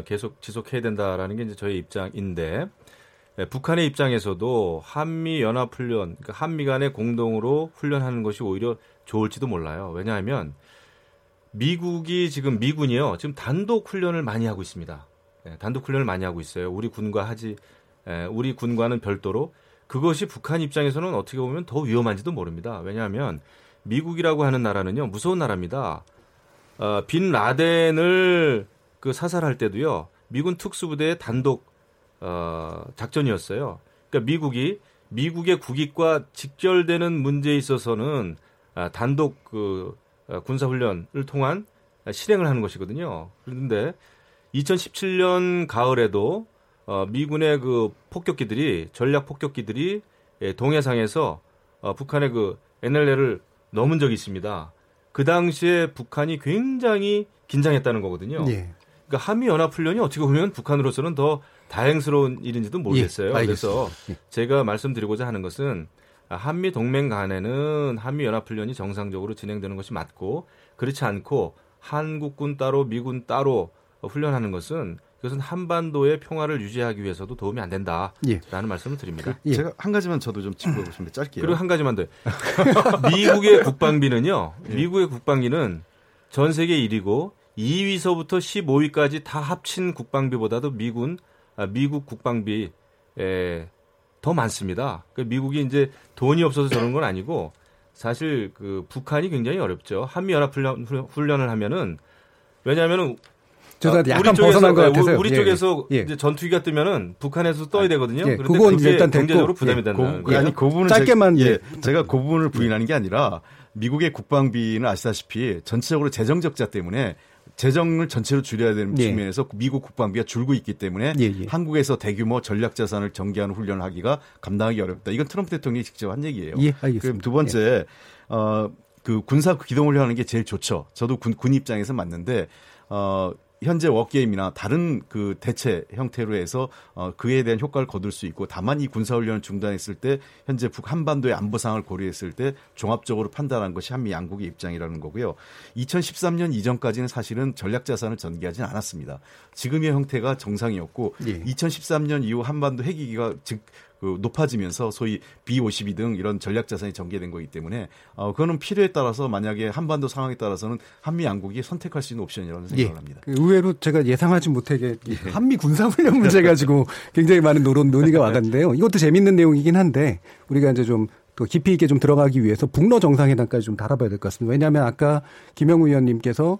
계속 지속해야 된다라는 게 이제 저희 입장인데, 예, 북한의 입장에서도 한미연합훈련, 그러니까 한미 간의 공동으로 훈련하는 것이 오히려 좋을지도 몰라요. 왜냐하면, 미국이 지금 미군이요. 지금 단독 훈련을 많이 하고 있습니다. 예, 단독 훈련을 많이 하고 있어요. 우리 군과 하지 예, 우리 군과는 별도로 그것이 북한 입장에서는 어떻게 보면 더 위험한지도 모릅니다. 왜냐하면 미국이라고 하는 나라는요. 무서운 나라입니다. 어, 빈 라덴을 그 사살할 때도요. 미군 특수부대의 단독 어, 작전이었어요. 그러니까 미국이 미국의 국익과 직결되는 문제에 있어서는 아, 단독 그 군사훈련을 통한 실행을 하는 것이거든요. 그런데 이천십칠 년 가을에도 미군의 그 폭격기들이 전략 폭격기들이 동해상에서 북한의 그 엔엘엘을 넘은 적이 있습니다. 그 당시에 북한이 굉장히 긴장했다는 거거든요. 예. 그러니까 한미연합훈련이 어떻게 보면 북한으로서는 더 다행스러운 일인지도 모르겠어요. 예, 그래서 예. 제가 말씀드리고자 하는 것은 한미 동맹 간에는 한미 연합훈련이 정상적으로 진행되는 것이 맞고 그렇지 않고 한국군 따로 미군 따로 훈련하는 것은 그것은 한반도의 평화를 유지하기 위해서도 도움이 안 된다라는 예. 말씀을 드립니다. 그, 예. 제가 한 가지만 저도 좀 짚어보고 싶은데 짧게요. 그리고 한 가지만 더. 미국의 국방비는요. 예. 미국의 국방비는 전 세계 일 위고 이 위서부터 십오 위까지 다 합친 국방비보다도 미군 미국 국방비 에, 더 많습니다. 그러니까 미국이 이제 돈이 없어서 저런 건 아니고 사실 그 북한이 굉장히 어렵죠. 한미연합훈련을 하면은 왜냐하면은 저도 아, 약간 벗어난 것 같아서요. 우리 예, 쪽에서 예. 이제 전투기가 뜨면은 북한에서 떠야 되거든요. 예, 그런데 그건 일단 경제적으로 부담이 예, 된다는 거예요. 아니, 그 부분은 짧게만 제가, 예, 제가 그 부분을 부인하는 게 아니라 미국의 국방비는 아시다시피 전체적으로 재정 적자 때문에. 재정을 전체로 줄여야 되는 예. 측면에서 미국 국방비가 줄고 있기 때문에 예예. 한국에서 대규모 전략자산을 전개하는 훈련을 하기가 감당하기 어렵다. 이건 트럼프 대통령이 직접 한 얘기예요. 예, 그럼 두 번째, 예. 어, 그 군사 기동훈련 하는 게 제일 좋죠. 저도 군, 군 입장에서 맞는데 어, 현재 워게임이나 다른 그 대체 형태로 해서 어, 그에 대한 효과를 거둘 수 있고, 다만 이 군사훈련을 중단했을 때 현재 북 한반도의 안보 상황을 고려했을 때 종합적으로 판단한 것이 한미 양국의 입장이라는 거고요. 이천십삼 년 이전까지는 사실은 전략자산을 전개하진 않았습니다. 지금의 형태가 정상이었고 예. 이천십삼 년 이후 한반도 핵위기가 즉 그 높아지면서 소위 비 오십이 등 이런 전략자산이 전개된 거기 때문에 어, 그거는 필요에 따라서 만약에 한반도 상황에 따라서는 한미 양국이 선택할 수 있는 옵션이라는 생각을 예. 합니다. 의외로 제가 예상하지 못하게 예. 한미 군사훈련 문제 가지고 굉장히 많은 노론, 논의가 와갔는데요. 이것도 재밌는 내용이긴 한데 우리가 이제 좀 또 깊이 있게 좀 들어가기 위해서 북러 정상회담까지 좀 달아봐야 될 것 같습니다. 왜냐하면 아까 김영우 의원님께서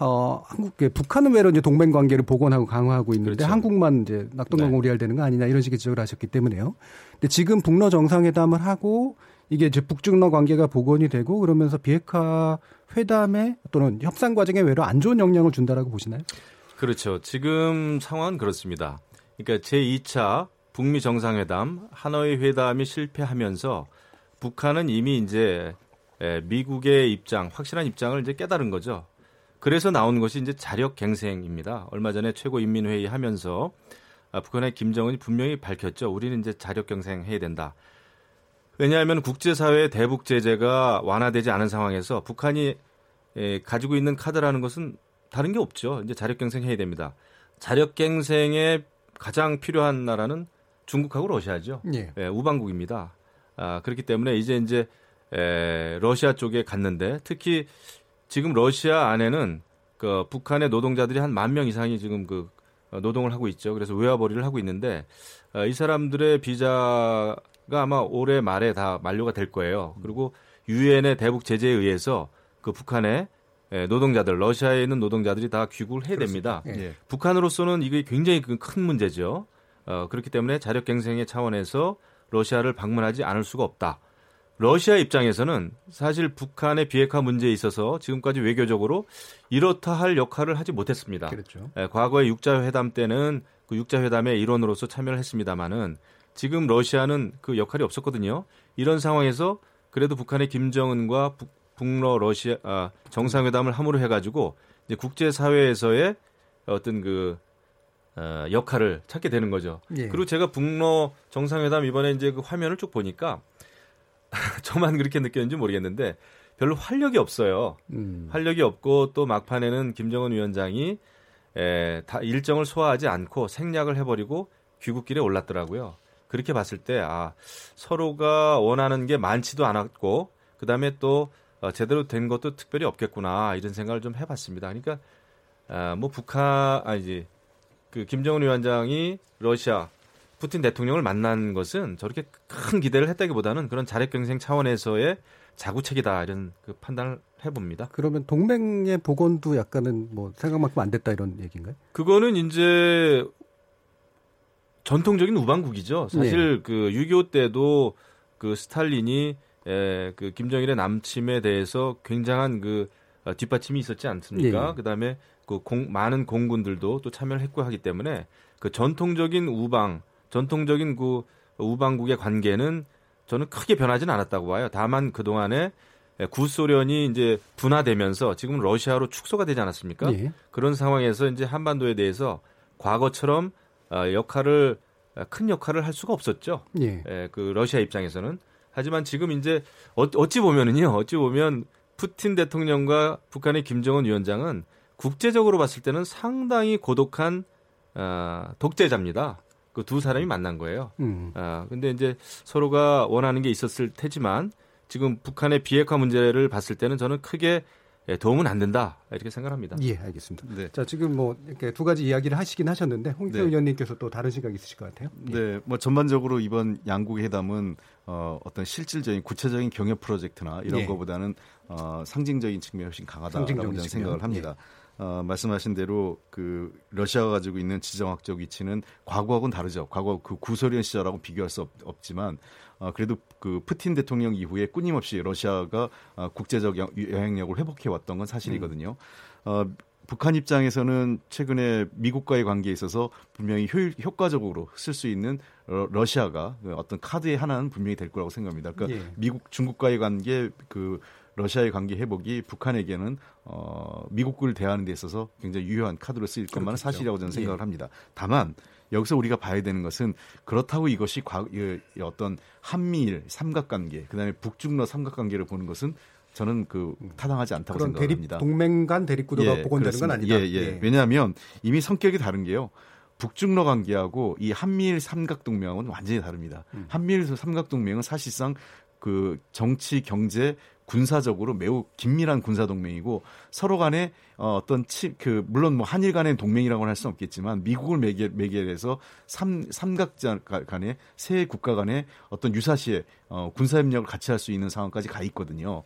어, 한국, 북한은 외로 이제 동맹 관계를 복원하고 강화하고 있는데 그렇죠. 한국만 이제 낙동강 오리알되는 거 아니냐 이런 식의 지적을 하셨기 때문에요. 근데 지금 북러 정상회담을 하고 이게 이제 북중러 관계가 복원이 되고 그러면서 비핵화 회담에 또는 협상 과정에 외로 안 좋은 영향을 준다라고 보시나요? 그렇죠. 지금 상황은 그렇습니다. 그러니까 제이 차 북미 정상회담, 하노이 회담이 실패하면서 북한은 이미 이제 미국의 입장, 확실한 입장을 이제 깨달은 거죠. 그래서 나온 것이 이제 자력갱생입니다. 얼마 전에 최고인민회의 하면서 아, 북한의 김정은이 분명히 밝혔죠. 우리는 이제 자력갱생해야 된다. 왜냐하면 국제사회의 대북 제재가 완화되지 않은 상황에서 북한이 에, 가지고 있는 카드라는 것은 다른 게 없죠. 이제 자력갱생해야 됩니다. 자력갱생에 가장 필요한 나라는 중국하고 러시아죠. 예. 예, 우방국입니다. 아, 그렇기 때문에 이제 이제 에, 러시아 쪽에 갔는데 특히 지금 러시아 안에는 그 북한의 노동자들이 한 만 명 이상이 지금 그 노동을 하고 있죠. 그래서 외화벌이를 하고 있는데 이 사람들의 비자가 아마 올해 말에 다 만료가 될 거예요. 그리고 유엔의 대북 제재에 의해서 그 북한의 노동자들, 러시아에 있는 노동자들이 다 귀국을 해야 됩니다. 예. 북한으로서는 이게 굉장히 큰 문제죠. 그렇기 때문에 자력갱생의 차원에서 러시아를 방문하지 않을 수가 없다. 러시아 입장에서는 사실 북한의 비핵화 문제에 있어서 지금까지 외교적으로 이렇다 할 역할을 하지 못했습니다. 그렇죠. 예, 과거의 육자회담 때는 그 육자회담의 일원으로서 참여를 했습니다마는 지금 러시아는 그 역할이 없었거든요. 이런 상황에서 그래도 북한의 김정은과 북, 북러 러시아 아, 정상회담을 함으로 해가지고 이제 국제사회에서의 어떤 그 어, 역할을 찾게 되는 거죠. 예. 그리고 제가 북러 정상회담 이번에 이제 그 화면을 쭉 보니까. 저만 그렇게 느꼈는지 모르겠는데 별로 활력이 없어요. 음. 활력이 없고 또 막판에는 김정은 위원장이 에, 다 일정을 소화하지 않고 생략을 해버리고 귀국길에 올랐더라고요. 그렇게 봤을 때 아, 서로가 원하는 게 많지도 않았고 그다음에 또 어, 제대로 된 것도 특별히 없겠구나 이런 생각을 좀 해봤습니다. 그러니까 아, 뭐 북한 아니지 그 김정은 위원장이 러시아 푸틴 대통령을 만난 것은 저렇게 큰 기대를 했다기보다는 그런 자력경쟁 차원에서의 자구책이다 이런 그 판단을 해봅니다. 그러면 동맹의 복원도 약간은 뭐 생각만큼 안 됐다 이런 얘기인가요? 그거는 이제 전통적인 우방국이죠. 사실 네. 그 육이오 때도 그 스탈린이 에 그 김정일의 남침에 대해서 굉장한 그 뒷받침이 있었지 않습니까? 네. 그다음에 그 공, 많은 공군들도 또 참여를 했고 하기 때문에 그 전통적인 우방 전통적인 그 우방국의 관계는 저는 크게 변하지는 않았다고 봐요. 다만 그 동안에 구소련이 이제 분화되면서 지금 러시아로 축소가 되지 않았습니까? 예. 그런 상황에서 이제 한반도에 대해서 과거처럼 역할을 큰 역할을 할 수가 없었죠. 예. 그 러시아 입장에서는 하지만 지금 이제 어찌 보면은요, 어찌 보면 푸틴 대통령과 북한의 김정은 위원장은 국제적으로 봤을 때는 상당히 고독한 독재자입니다. 그 두 사람이 만난 거예요. 음. 아, 근데 이제 서로가 원하는 게 있었을 테지만 지금 북한의 비핵화 문제를 봤을 때는 저는 크게 도움은 안 된다 이렇게 생각합니다. 예, 알겠습니다. 네. 자, 지금 뭐 이렇게 두 가지 이야기를 하시긴 하셨는데 홍익표 네. 의원님께서 또 다른 생각 있으실 것 같아요. 네, 예. 뭐 전반적으로 이번 양국 회담은 어, 어떤 실질적인 구체적인 경협 프로젝트나 이런 예. 것보다는 어, 상징적인 측면이 훨씬 강하다라고 저는 생각을 합니다. 예. 어, 말씀하신 대로 그 러시아가 가지고 있는 지정학적 위치는 과거하고는 다르죠. 과거 그 구소련 시절하고 비교할 수 없, 없지만 어, 그래도 그 푸틴 대통령 이후에 끊임없이 러시아가 어, 국제적 영, 영향력을 회복해 왔던 건 사실이거든요. 음. 어, 북한 입장에서는 최근에 미국과의 관계에 있어서 분명히 효율, 효과적으로 쓸 수 있는 러시아가 어떤 카드의 하나는 분명히 될 거라고 생각합니다. 그러니까 예. 미국, 중국과의 관계 그 러시아의 관계 회복이 북한에게는 어, 미국을 대하는 데 있어서 굉장히 유효한 카드로 쓰일 것만은 그렇겠죠. 사실이라고 저는 생각을 예. 합니다. 다만 여기서 우리가 봐야 되는 것은 그렇다고 이것이 과, 어떤 한미일 삼각관계, 그다음에 북중러 삼각관계를 보는 것은 저는 그 타당하지 않다고 그런 생각합니다. 그런 동맹 간 대립구도가 예, 복원되는 건 아니다. 예, 예. 예. 왜냐하면 이미 성격이 다른 게요. 북중러 관계하고 이 한미일 삼각동맹은 완전히 다릅니다. 음. 한미일 삼각동맹은 사실상 그 정치, 경제, 군사적으로 매우 긴밀한 군사 동맹이고 서로 간에 어떤 치, 그 물론 뭐 한일 간의 동맹이라고는 할 수는 없겠지만 미국을 매개, 매개해서 삼 삼각자 간에 세 국가 간에 어떤 유사시에 어, 군사 협력을 같이 할 수 있는 상황까지 가 있거든요.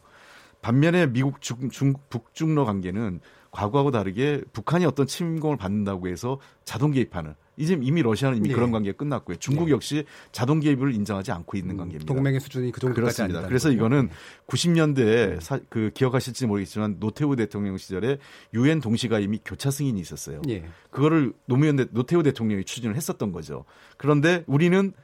반면에 미국 중, 중 북중러 관계는 과거하고 다르게 북한이 어떤 침공을 받는다고 해서 자동 개입하는. 이제 이미 러시아는 이미 네. 그런 관계가 끝났고요. 중국 네. 역시 자동 개입을 인정하지 않고 있는 관계입니다. 동맹의 수준이 그 정도까지 아니다. 그래서 이거는 구십 년대에 사, 그 기억하실지 모르겠지만 노태우 대통령 시절에 유엔 동시가 이미 교차 승인이 있었어요. 네. 그거를 노무현 대, 노태우 대통령이 추진을 했었던 거죠. 그런데 우리는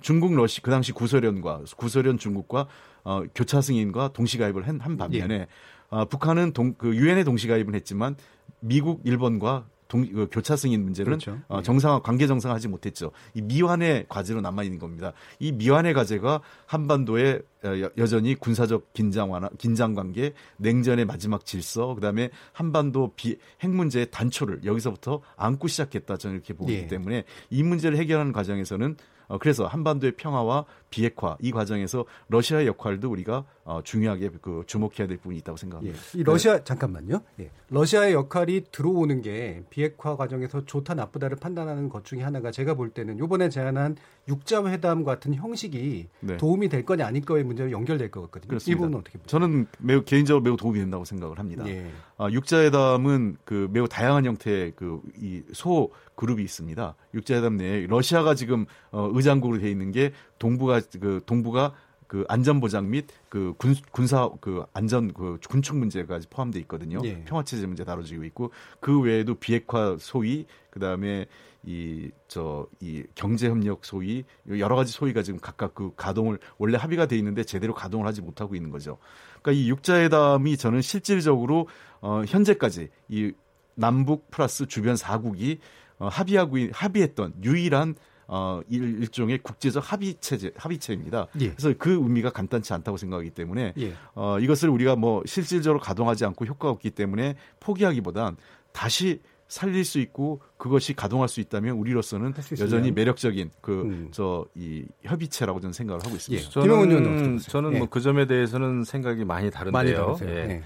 중국 러시 그 당시 구소련과 구소련 중국과 어, 교차 승인과 동시 가입을 한, 한 반면에 네. 어, 북한은 동, 그 유엔의 동시 가입은 했지만 미국, 일본과 동, 그 교차 승인 문제는 그렇죠. 어, 정상화 관계 정상화하지 못했죠. 이 미완의 과제로 남아 있는 겁니다. 이 미완의 과제가 한반도에 여, 여전히 군사적 긴장 완화, 긴장 관계, 냉전의 마지막 질서, 그다음에 한반도 비, 핵 문제의 단초를 여기서부터 안고 시작했다 저는 이렇게 보기 예. 때문에 이 문제를 해결하는 과정에서는 어, 그래서 한반도의 평화와 비핵화 이 과정에서 러시아의 역할도 우리가 어, 중요하게 그 주목해야 될 부분이 있다고 생각합니다. 예. 이 러시아 네. 잠깐만요. 예. 러시아의 역할이 들어오는 게 비핵화 과정에서 좋다 나쁘다를 판단하는 것 중에 하나가 제가 볼 때는 이번에 제안한 육자 회담 같은 형식이 네. 도움이 될 거냐 아닐 거의 문제로 연결될 것 같거든요. 그렇습니다. 이 부분은 어떻게 보세요? 저는 매우 개인적으로 매우 도움이 된다고 생각을 합니다. 예. 아, 육자 회담은 그 매우 다양한 형태의 그 이 소 그룹이 있습니다. 육자 회담 내에 러시아가 지금 어, 의장국으로 돼 있는 게 동부가 그 동부가 그 안전 보장 및 그 군 군사 그 안전 그 군축 문제까지 포함돼 있거든요. 예. 평화 체제 문제 다뤄지고 있고 그 외에도 비핵화 소위 그다음에 이 저 이 경제 협력 소위 여러 가지 소위가 지금 각각 그 가동을 원래 합의가 돼 있는데 제대로 가동을 하지 못하고 있는 거죠. 그러니까 이 육자회담이 저는 실질적으로 어 현재까지 이 남북 플러스 주변 사국이 어 합의하고 합의했던 유일한 어 일, 일종의 국제적 합의체제 합의체입니다. 예. 그래서 그 의미가 간단치 않다고 생각하기 때문에 예. 어 이것을 우리가 뭐 실질적으로 가동하지 않고 효과가 없기 때문에 포기하기보단 다시 살릴 수 있고 그것이 가동할 수 있다면 우리로서는 여전히 매력적인 그 저 이 음. 협의체라고 저는 생각을 하고 있습니다. 예. 저는, 저는 예. 뭐 그 점에 대해서는 생각이 많이 다른데요. 많이 예. 예.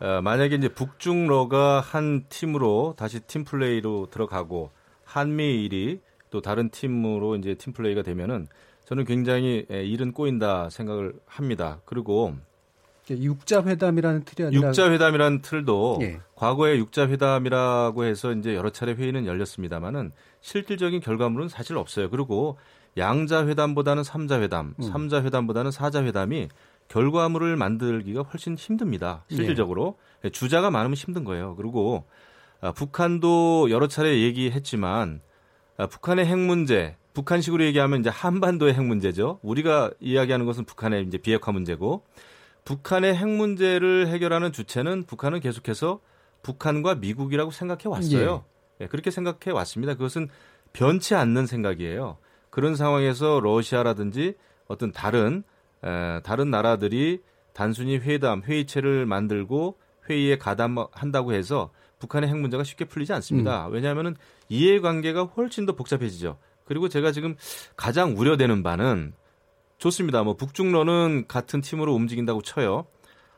어, 만약에 이제 북중러가 한 팀으로 다시 팀 플레이로 들어가고 한미일이 또 다른 팀으로 이제 팀 플레이가 되면은 저는 굉장히 예, 일은 꼬인다 생각을 합니다. 그리고 육자 회담이라는 틀이 아니라 육자 회담이라는 틀도 예. 과거에 육자 회담이라고 해서 이제 여러 차례 회의는 열렸습니다만은 실질적인 결과물은 사실 없어요. 그리고 양자 회담보다는 삼자 회담, 음. 삼자 회담보다는 사자 회담이 결과물을 만들기가 훨씬 힘듭니다. 실질적으로 예. 주자가 많으면 힘든 거예요. 그리고 아, 북한도 여러 차례 얘기했지만 아, 북한의 핵 문제, 북한식으로 얘기하면 이제 한반도의 핵 문제죠. 우리가 이야기하는 것은 북한의 이제 비핵화 문제고. 북한의 핵 문제를 해결하는 주체는 북한은 계속해서 북한과 미국이라고 생각해 왔어요. 예. 예, 그렇게 생각해 왔습니다. 그것은 변치 않는 생각이에요. 그런 상황에서 러시아라든지 어떤 다른 에, 다른 나라들이 단순히 회담, 회의체를 만들고 회의에 가담한다고 해서 북한의 핵 문제가 쉽게 풀리지 않습니다. 음. 왜냐하면은 이해관계가 훨씬 더 복잡해지죠. 그리고 제가 지금 가장 우려되는 바는 좋습니다. 뭐 북중러는 같은 팀으로 움직인다고 쳐요.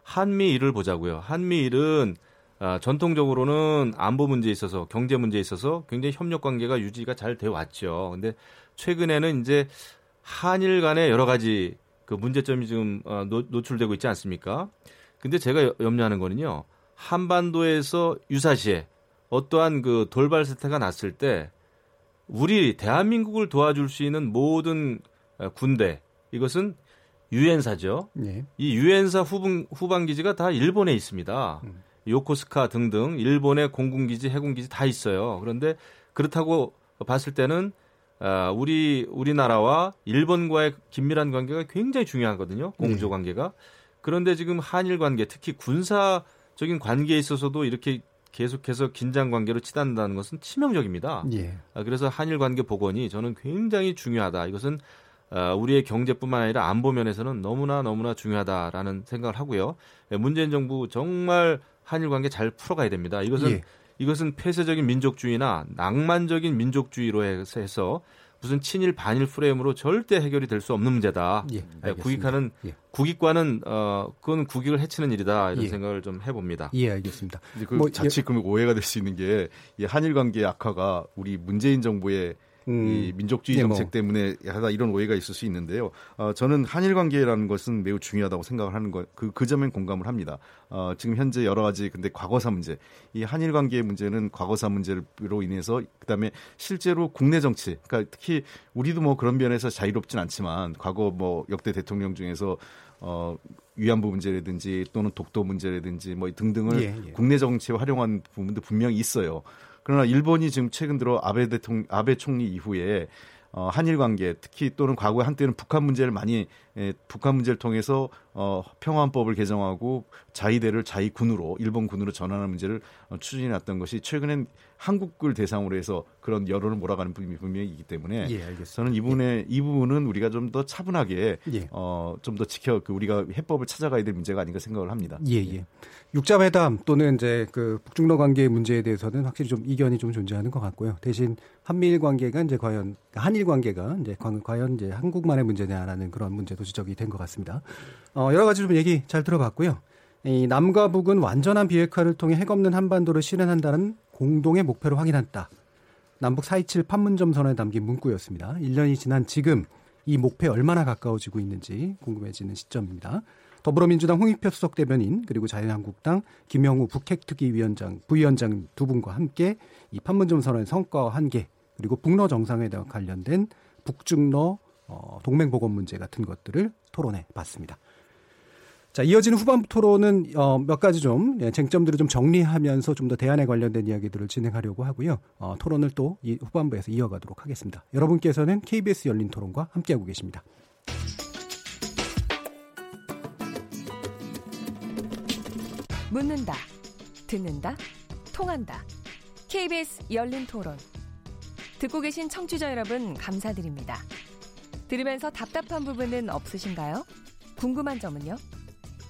한미일을 보자고요. 한미일은 아, 전통적으로는 안보 문제에 있어서 경제 문제에 있어서 굉장히 협력 관계가 유지가 잘 되어 왔죠. 그런데 최근에는 이제 한일 간의 여러 가지 그 문제점이 지금 어, 노, 노출되고 있지 않습니까? 근데 제가 염려하는 거는요. 한반도에서 유사시에 어떠한 그 돌발 사태가 났을 때 우리 대한민국을 도와줄 수 있는 모든 군대 이것은 유엔사죠. 네. 이 유엔사 후방, 후방기지가 다 일본에 있습니다. 음. 요코스카 등등 일본의 공군기지, 해군기지 다 있어요. 그런데 그렇다고 봤을 때는 아, 우리, 우리나라와 일본과의 긴밀한 관계가 굉장히 중요하거든요. 공조관계가. 네. 그런데 지금 한일 관계, 특히 군사적인 관계에 있어서도 이렇게 계속해서 긴장 관계로 치닫는다는 것은 치명적입니다. 예. 그래서 한일 관계 복원이 저는 굉장히 중요하다. 이것은 우리의 경제뿐만 아니라 안보 면에서는 너무나 너무나 중요하다라는 생각을 하고요. 문재인 정부 정말 한일 관계 잘 풀어가야 됩니다. 이것은 예. 이것은 폐쇄적인 민족주의나 낭만적인 민족주의로 해서 무슨 친일 반일 프레임으로 절대 해결이 될 수 없는 문제다. 예, 국익하는 예. 국익과는 어, 그건 국익을 해치는 일이다 이런 예. 생각을 좀 해봅니다. 예, 알겠습니다. 이제 그 뭐, 자칫 그러면 오해가 될 수 있는 게 이 한일 관계의 악화가 우리 문재인 정부의 음, 이 민족주의 예, 정책 뭐. 때문에 하다 이런 오해가 있을 수 있는데요. 어, 저는 한일 관계라는 것은 매우 중요하다고 생각을 하는 것, 그, 그 점엔 공감을 합니다. 어, 지금 현재 여러 가지 근데 과거사 문제, 이 한일 관계의 문제는 과거사 문제로 인해서 그다음에 실제로 국내 정치, 그러니까 특히 우리도 뭐 그런 면에서 자유롭진 않지만 과거 뭐 역대 대통령 중에서 어, 위안부 문제라든지 또는 독도 문제라든지 뭐 등등을 예, 예. 국내 정치에 활용한 부분도 분명히 있어요. 그러나 일본이 지금 최근 들어 아베 대통령, 아베 총리 이후에 어, 한일 관계, 특히 또는 과거에 한때는 북한 문제를 많이 에, 북한 문제를 통해서 어, 평화헌법을 개정하고 자위대를 자위군으로 일본군으로 전환하는 문제를 어, 추진해왔던 것이 최근엔 한국을 대상으로 해서 그런 여론을 몰아가는 부분이 분명히 있기 때문에 예, 알겠습니다. 저는 이분의 예. 이 부분은 우리가 좀 더 차분하게 예. 어, 좀 더 지켜 그 우리가 해법을 찾아가야 될 문제가 아닌가 생각을 합니다. 예, 예. 육자 회담 또는 이제 그 북중러 관계의 문제에 대해서는 확실히 좀 이견이 좀 존재하는 것 같고요. 대신 한미일 관계가 이제 과연 한일 관계가 이제 과연 이제 한국만의 문제냐라는 그런 문제도 지적이 된 것 같습니다. 어, 여러 가지 좀 얘기 잘 들어봤고요. 이 남과 북은 완전한 비핵화를 통해 핵 없는 한반도를 실현한다는 공동의 목표를 확인한다. 남북 사점이칠 판문점 선언에 담긴 문구였습니다. 일 년이 지난 지금 이 목표에 얼마나 가까워지고 있는지 궁금해지는 시점입니다. 더불어민주당 홍익표 수석 대변인 그리고 자유한국당 김영우 북핵특위위원장 부위원장 두 분과 함께 이 판문점 선언의 성과와 한계 그리고 북러 정상회담과 관련된 북중러 어, 동맹보건 문제 같은 것들을 토론해 봤습니다. 자, 이어지는 후반부 토론은 어, 몇 가지 좀 예, 쟁점들을 좀 정리하면서 좀 더 대안에 관련된 이야기들을 진행하려고 하고요. 어, 토론을 또 이 후반부에서 이어가도록 하겠습니다. 여러분께서는 케이비에스 열린 토론과 함께하고 계십니다. 묻는다, 듣는다, 통한다. 케이비에스 열린 토론. 듣고 계신 청취자 여러분 감사드립니다. 들으면서 답답한 부분은 없으신가요? 궁금한 점은요?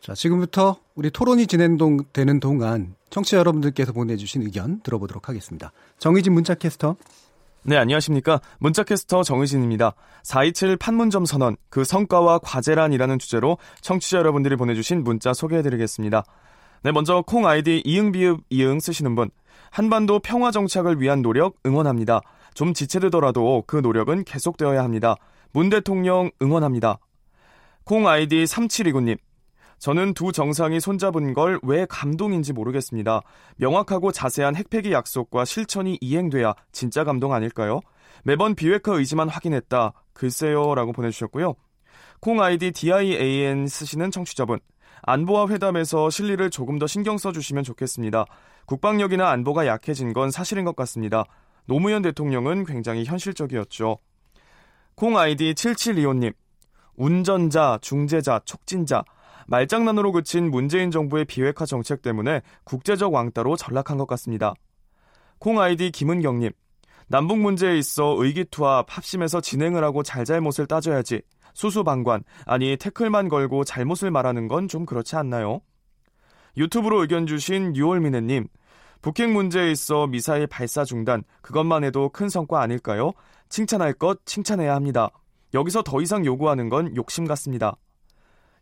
자, 지금부터 우리 토론이 진행되는 동안 청취자 여러분들께서 보내주신 의견 들어보도록 하겠습니다. 정의진 문자캐스터. 네, 안녕하십니까. 문자캐스터 정의진입니다. 사점이칠 판문점 선언, 그 성과와 과제란이라는 주제로 청취자 여러분들이 보내주신 문자 소개해드리겠습니다. 네, 먼저 콩 아이디 이응비읍 이응 쓰시는 분. 한반도 평화 정착을 위한 노력 응원합니다. 좀 지체되더라도 그 노력은 계속되어야 합니다. 문 대통령 응원합니다. 콩 아이디 삼칠이구님. 저는 두 정상이 손잡은 걸 왜 감동인지 모르겠습니다. 명확하고 자세한 핵폐기 약속과 실천이 이행돼야 진짜 감동 아닐까요? 매번 비핵화 의지만 확인했다. 글쎄요 라고 보내주셨고요. 콩 아이디 디아이에이엔 쓰시는 청취자분. 안보와 회담에서 실리를 조금 더 신경 써주시면 좋겠습니다. 국방력이나 안보가 약해진 건 사실인 것 같습니다. 노무현 대통령은 굉장히 현실적이었죠. 콩 아이디 칠칠이오님. 운전자, 중재자, 촉진자. 말장난으로 그친 문재인 정부의 비핵화 정책 때문에 국제적 왕따로 전락한 것 같습니다. 콩 아이디 김은경님. 남북 문제에 있어 의기투합, 합심해서 진행을 하고 잘잘못을 따져야지. 수수방관, 아니 태클만 걸고 잘못을 말하는 건 좀 그렇지 않나요? 유튜브로 의견 주신 유월미네님. 북핵 문제에 있어 미사일 발사 중단, 그것만 해도 큰 성과 아닐까요? 칭찬할 것 칭찬해야 합니다. 여기서 더 이상 요구하는 건 욕심 같습니다.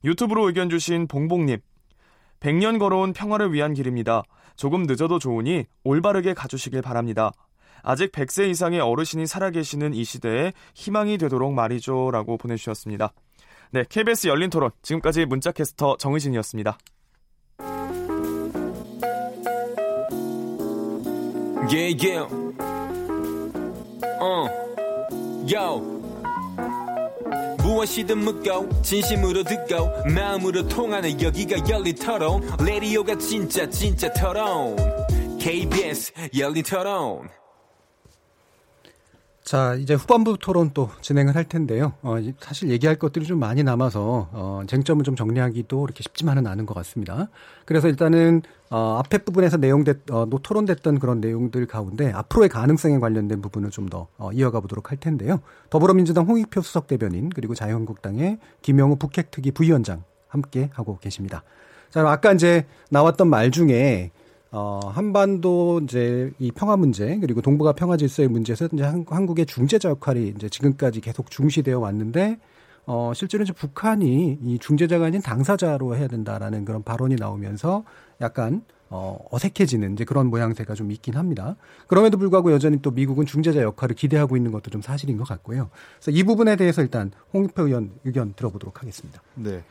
유튜브로 의견 주신 봉봉님. 백 년 걸어온 평화를 위한 길입니다. 조금 늦어도 좋으니 올바르게 가주시길 바랍니다. 아직 백 세 이상의 어르신이 살아계시는 이 시대에 희망이 되도록 말이죠 라고 보내주셨습니다. 네, 케이비에스 열린 토론, 지금까지 문자캐스터 정의진이었습니다. Yeah, yeah. Uh. Yo. 무엇이든 묻고 진심으로 듣고 마음으로 통하는 여기가 열린 토론, 라디오가 진짜 진짜 토론, 케이비에스 열린 토론. 자, 이제 후반부 토론 또 진행을 할 텐데요. 어, 사실 얘기할 것들이 좀 많이 남아서 어, 쟁점을 좀 정리하기도 이렇게 쉽지만은 않은 것 같습니다. 그래서 일단은 어, 앞에 부분에서 내용됐, 어, 토론됐던 그런 내용들 가운데 앞으로의 가능성에 관련된 부분을 좀 더 어, 이어가 보도록 할 텐데요. 더불어민주당 홍익표 수석대변인, 그리고 자유한국당의 김영우 북핵특위 부위원장 함께 하고 계십니다. 자, 아까 이제 나왔던 말 중에 어, 한반도 이제 이 평화 문제, 그리고 동북아 평화 질서의 문제에서 이제 한, 한국의 중재자 역할이 이제 지금까지 계속 중시되어 왔는데, 어, 실제로 이제 북한이 이 중재자가 아닌 당사자로 해야 된다라는 그런 발언이 나오면서 약간 어, 어색해지는 이제 그런 모양새가 좀 있긴 합니다. 그럼에도 불구하고 여전히 또 미국은 중재자 역할을 기대하고 있는 것도 좀 사실인 것 같고요. 그래서 이 부분에 대해서 일단 홍익표 의원 의견 들어보도록 하겠습니다. 네.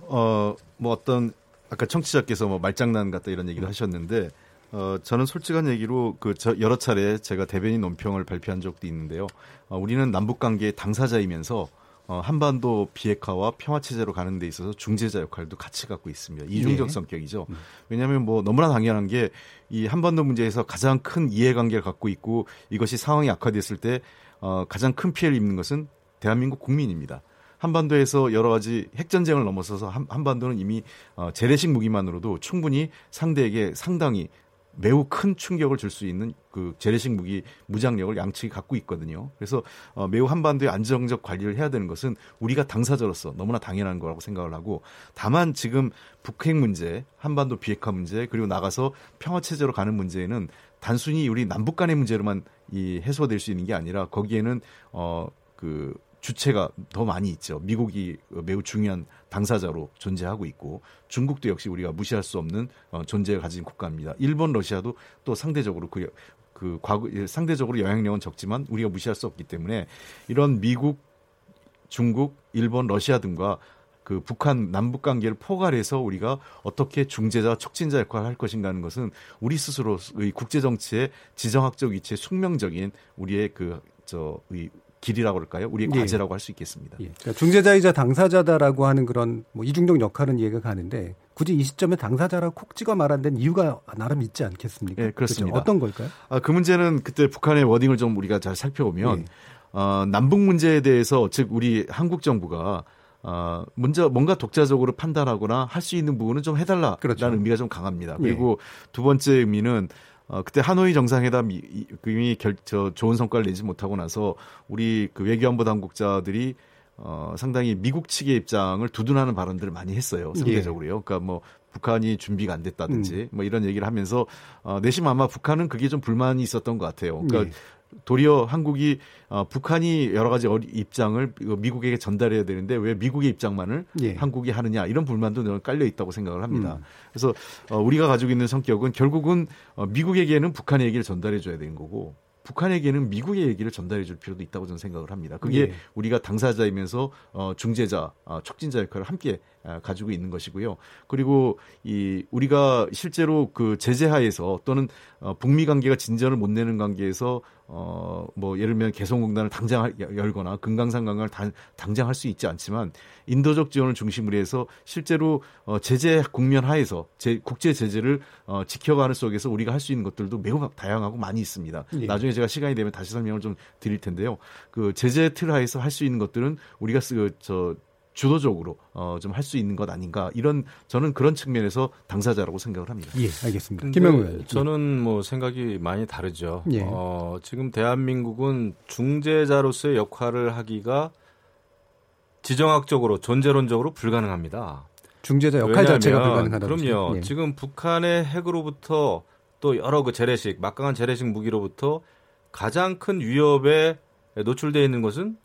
어, 뭐 어떤 아까 청취자께서 뭐 말장난 같다 이런 얘기를 하셨는데, 어, 저는 솔직한 얘기로 그 저 여러 차례 제가 대변인 논평을 발표한 적도 있는데요. 어, 우리는 남북관계의 당사자이면서 어, 한반도 비핵화와 평화체제로 가는 데 있어서 중재자 역할도 같이 갖고 있습니다. 이중적 예. 성격이죠. 왜냐하면 뭐 너무나 당연한 게 이 한반도 문제에서 가장 큰 이해관계를 갖고 있고, 이것이 상황이 악화됐을 때 어, 가장 큰 피해를 입는 것은 대한민국 국민입니다. 한반도에서 여러 가지 핵전쟁을 넘어서서 한반도는 이미 재래식 무기만으로도 충분히 상대에게 상당히 매우 큰 충격을 줄 수 있는 그 재래식 무기 무장력을 양측이 갖고 있거든요. 그래서 매우 한반도의 안정적 관리를 해야 되는 것은 우리가 당사자로서 너무나 당연한 거라고 생각을 하고, 다만 지금 북핵 문제, 한반도 비핵화 문제, 그리고 나가서 평화체제로 가는 문제에는 단순히 우리 남북 간의 문제로만 이 해소될 수 있는 게 아니라 거기에는 어, 그 주체가 더 많이 있죠. 미국이 매우 중요한 당사자로 존재하고 있고, 중국도 역시 우리가 무시할 수 없는 존재를 가진 국가입니다. 일본, 러시아도 또 상대적으로 그, 그 과거 상대적으로 영향력은 적지만 우리가 무시할 수 없기 때문에, 이런 미국, 중국, 일본, 러시아 등과 그 북한, 남북 관계를 포괄해서 우리가 어떻게 중재자, 촉진자 역할을 할 것인가 하는 것은 우리 스스로의 국제 정치의 지정학적 위치의 숙명적인 우리의 그 저 의 길이라고 할까요? 우리의 예. 과제라고 할 수 있겠습니다. 예. 그러니까 중재자이자 당사자다라고 하는 그런 뭐 이중적 역할은 이해가 가는데, 굳이 이 시점에 당사자라고 콕 찍어 말한 데는 이유가 나름 있지 않겠습니까? 예, 그렇습니다. 그렇죠? 어떤 걸까요? 아, 그 문제는 그때 북한의 워딩을 좀 우리가 잘 살펴보면 예. 어, 남북 문제에 대해서, 즉 우리 한국 정부가 어, 먼저 뭔가 독자적으로 판단하거나 할 수 있는 부분은 좀 해달라라는 그렇죠. 의미가 좀 강합니다. 그리고 예. 두 번째 의미는 어, 그때 하노이 정상회담이 이미 결, 저, 좋은 성과를 내지 못하고 나서 우리 그 외교안보 당국자들이 어, 상당히 미국 측의 입장을 두둔하는 발언들을 많이 했어요. 상대적으로요. 그러니까 뭐 북한이 준비가 안 됐다든지 뭐 이런 얘기를 하면서 어, 내심 아마 북한은 그게 좀 불만이 있었던 것 같아요. 그러니까 예. 도리어 한국이 어, 북한이 여러 가지 입장을 미국에게 전달해야 되는데 왜 미국의 입장만을 예. 한국이 하느냐, 이런 불만도 깔려 있다고 생각을 합니다. 음. 그래서 어, 우리가 가지고 있는 성격은 결국은 어, 미국에게는 북한의 얘기를 전달해 줘야 되는 거고, 북한에게는 미국의 얘기를 전달해 줄 필요도 있다고 저는 생각을 합니다. 그게 예. 우리가 당사자이면서 어, 중재자, 어, 촉진자 역할을 함께 어, 가지고 있는 것이고요. 그리고 이 우리가 실제로 그 제재하에서 또는 어, 북미 관계가 진전을 못 내는 관계에서 어, 뭐 예를 들면 개성공단을 당장 열거나 금강산 관광을 단, 당장 할 수 있지 않지만, 인도적 지원을 중심으로 해서 실제로 어, 제재 국면 하에서 제, 국제 제재를 어, 지켜가는 속에서 우리가 할 수 있는 것들도 매우 다양하고 많이 있습니다. 예. 나중에 제가 시간이 되면 다시 설명을 좀 드릴 텐데요. 그 제재 틀 하에서 할 수 있는 것들은 우리가 그 저 주도적으로 어 좀 할 수 있는 것 아닌가, 이런 저는 그런 측면에서 당사자라고 생각을 합니다. 예, 알겠습니다. 김영우 의원. 저는 뭐 생각이 많이 다르죠. 예. 어, 지금 대한민국은 중재자로서의 역할을 하기가 지정학적으로, 존재론적으로 불가능합니다. 중재자 역할 왜냐하면, 자체가 불가능하다고. 그럼요. 예. 지금 북한의 핵으로부터 또 여러 그 재래식, 막강한 재래식 무기로부터 가장 큰 위협에 노출되어 있는 것은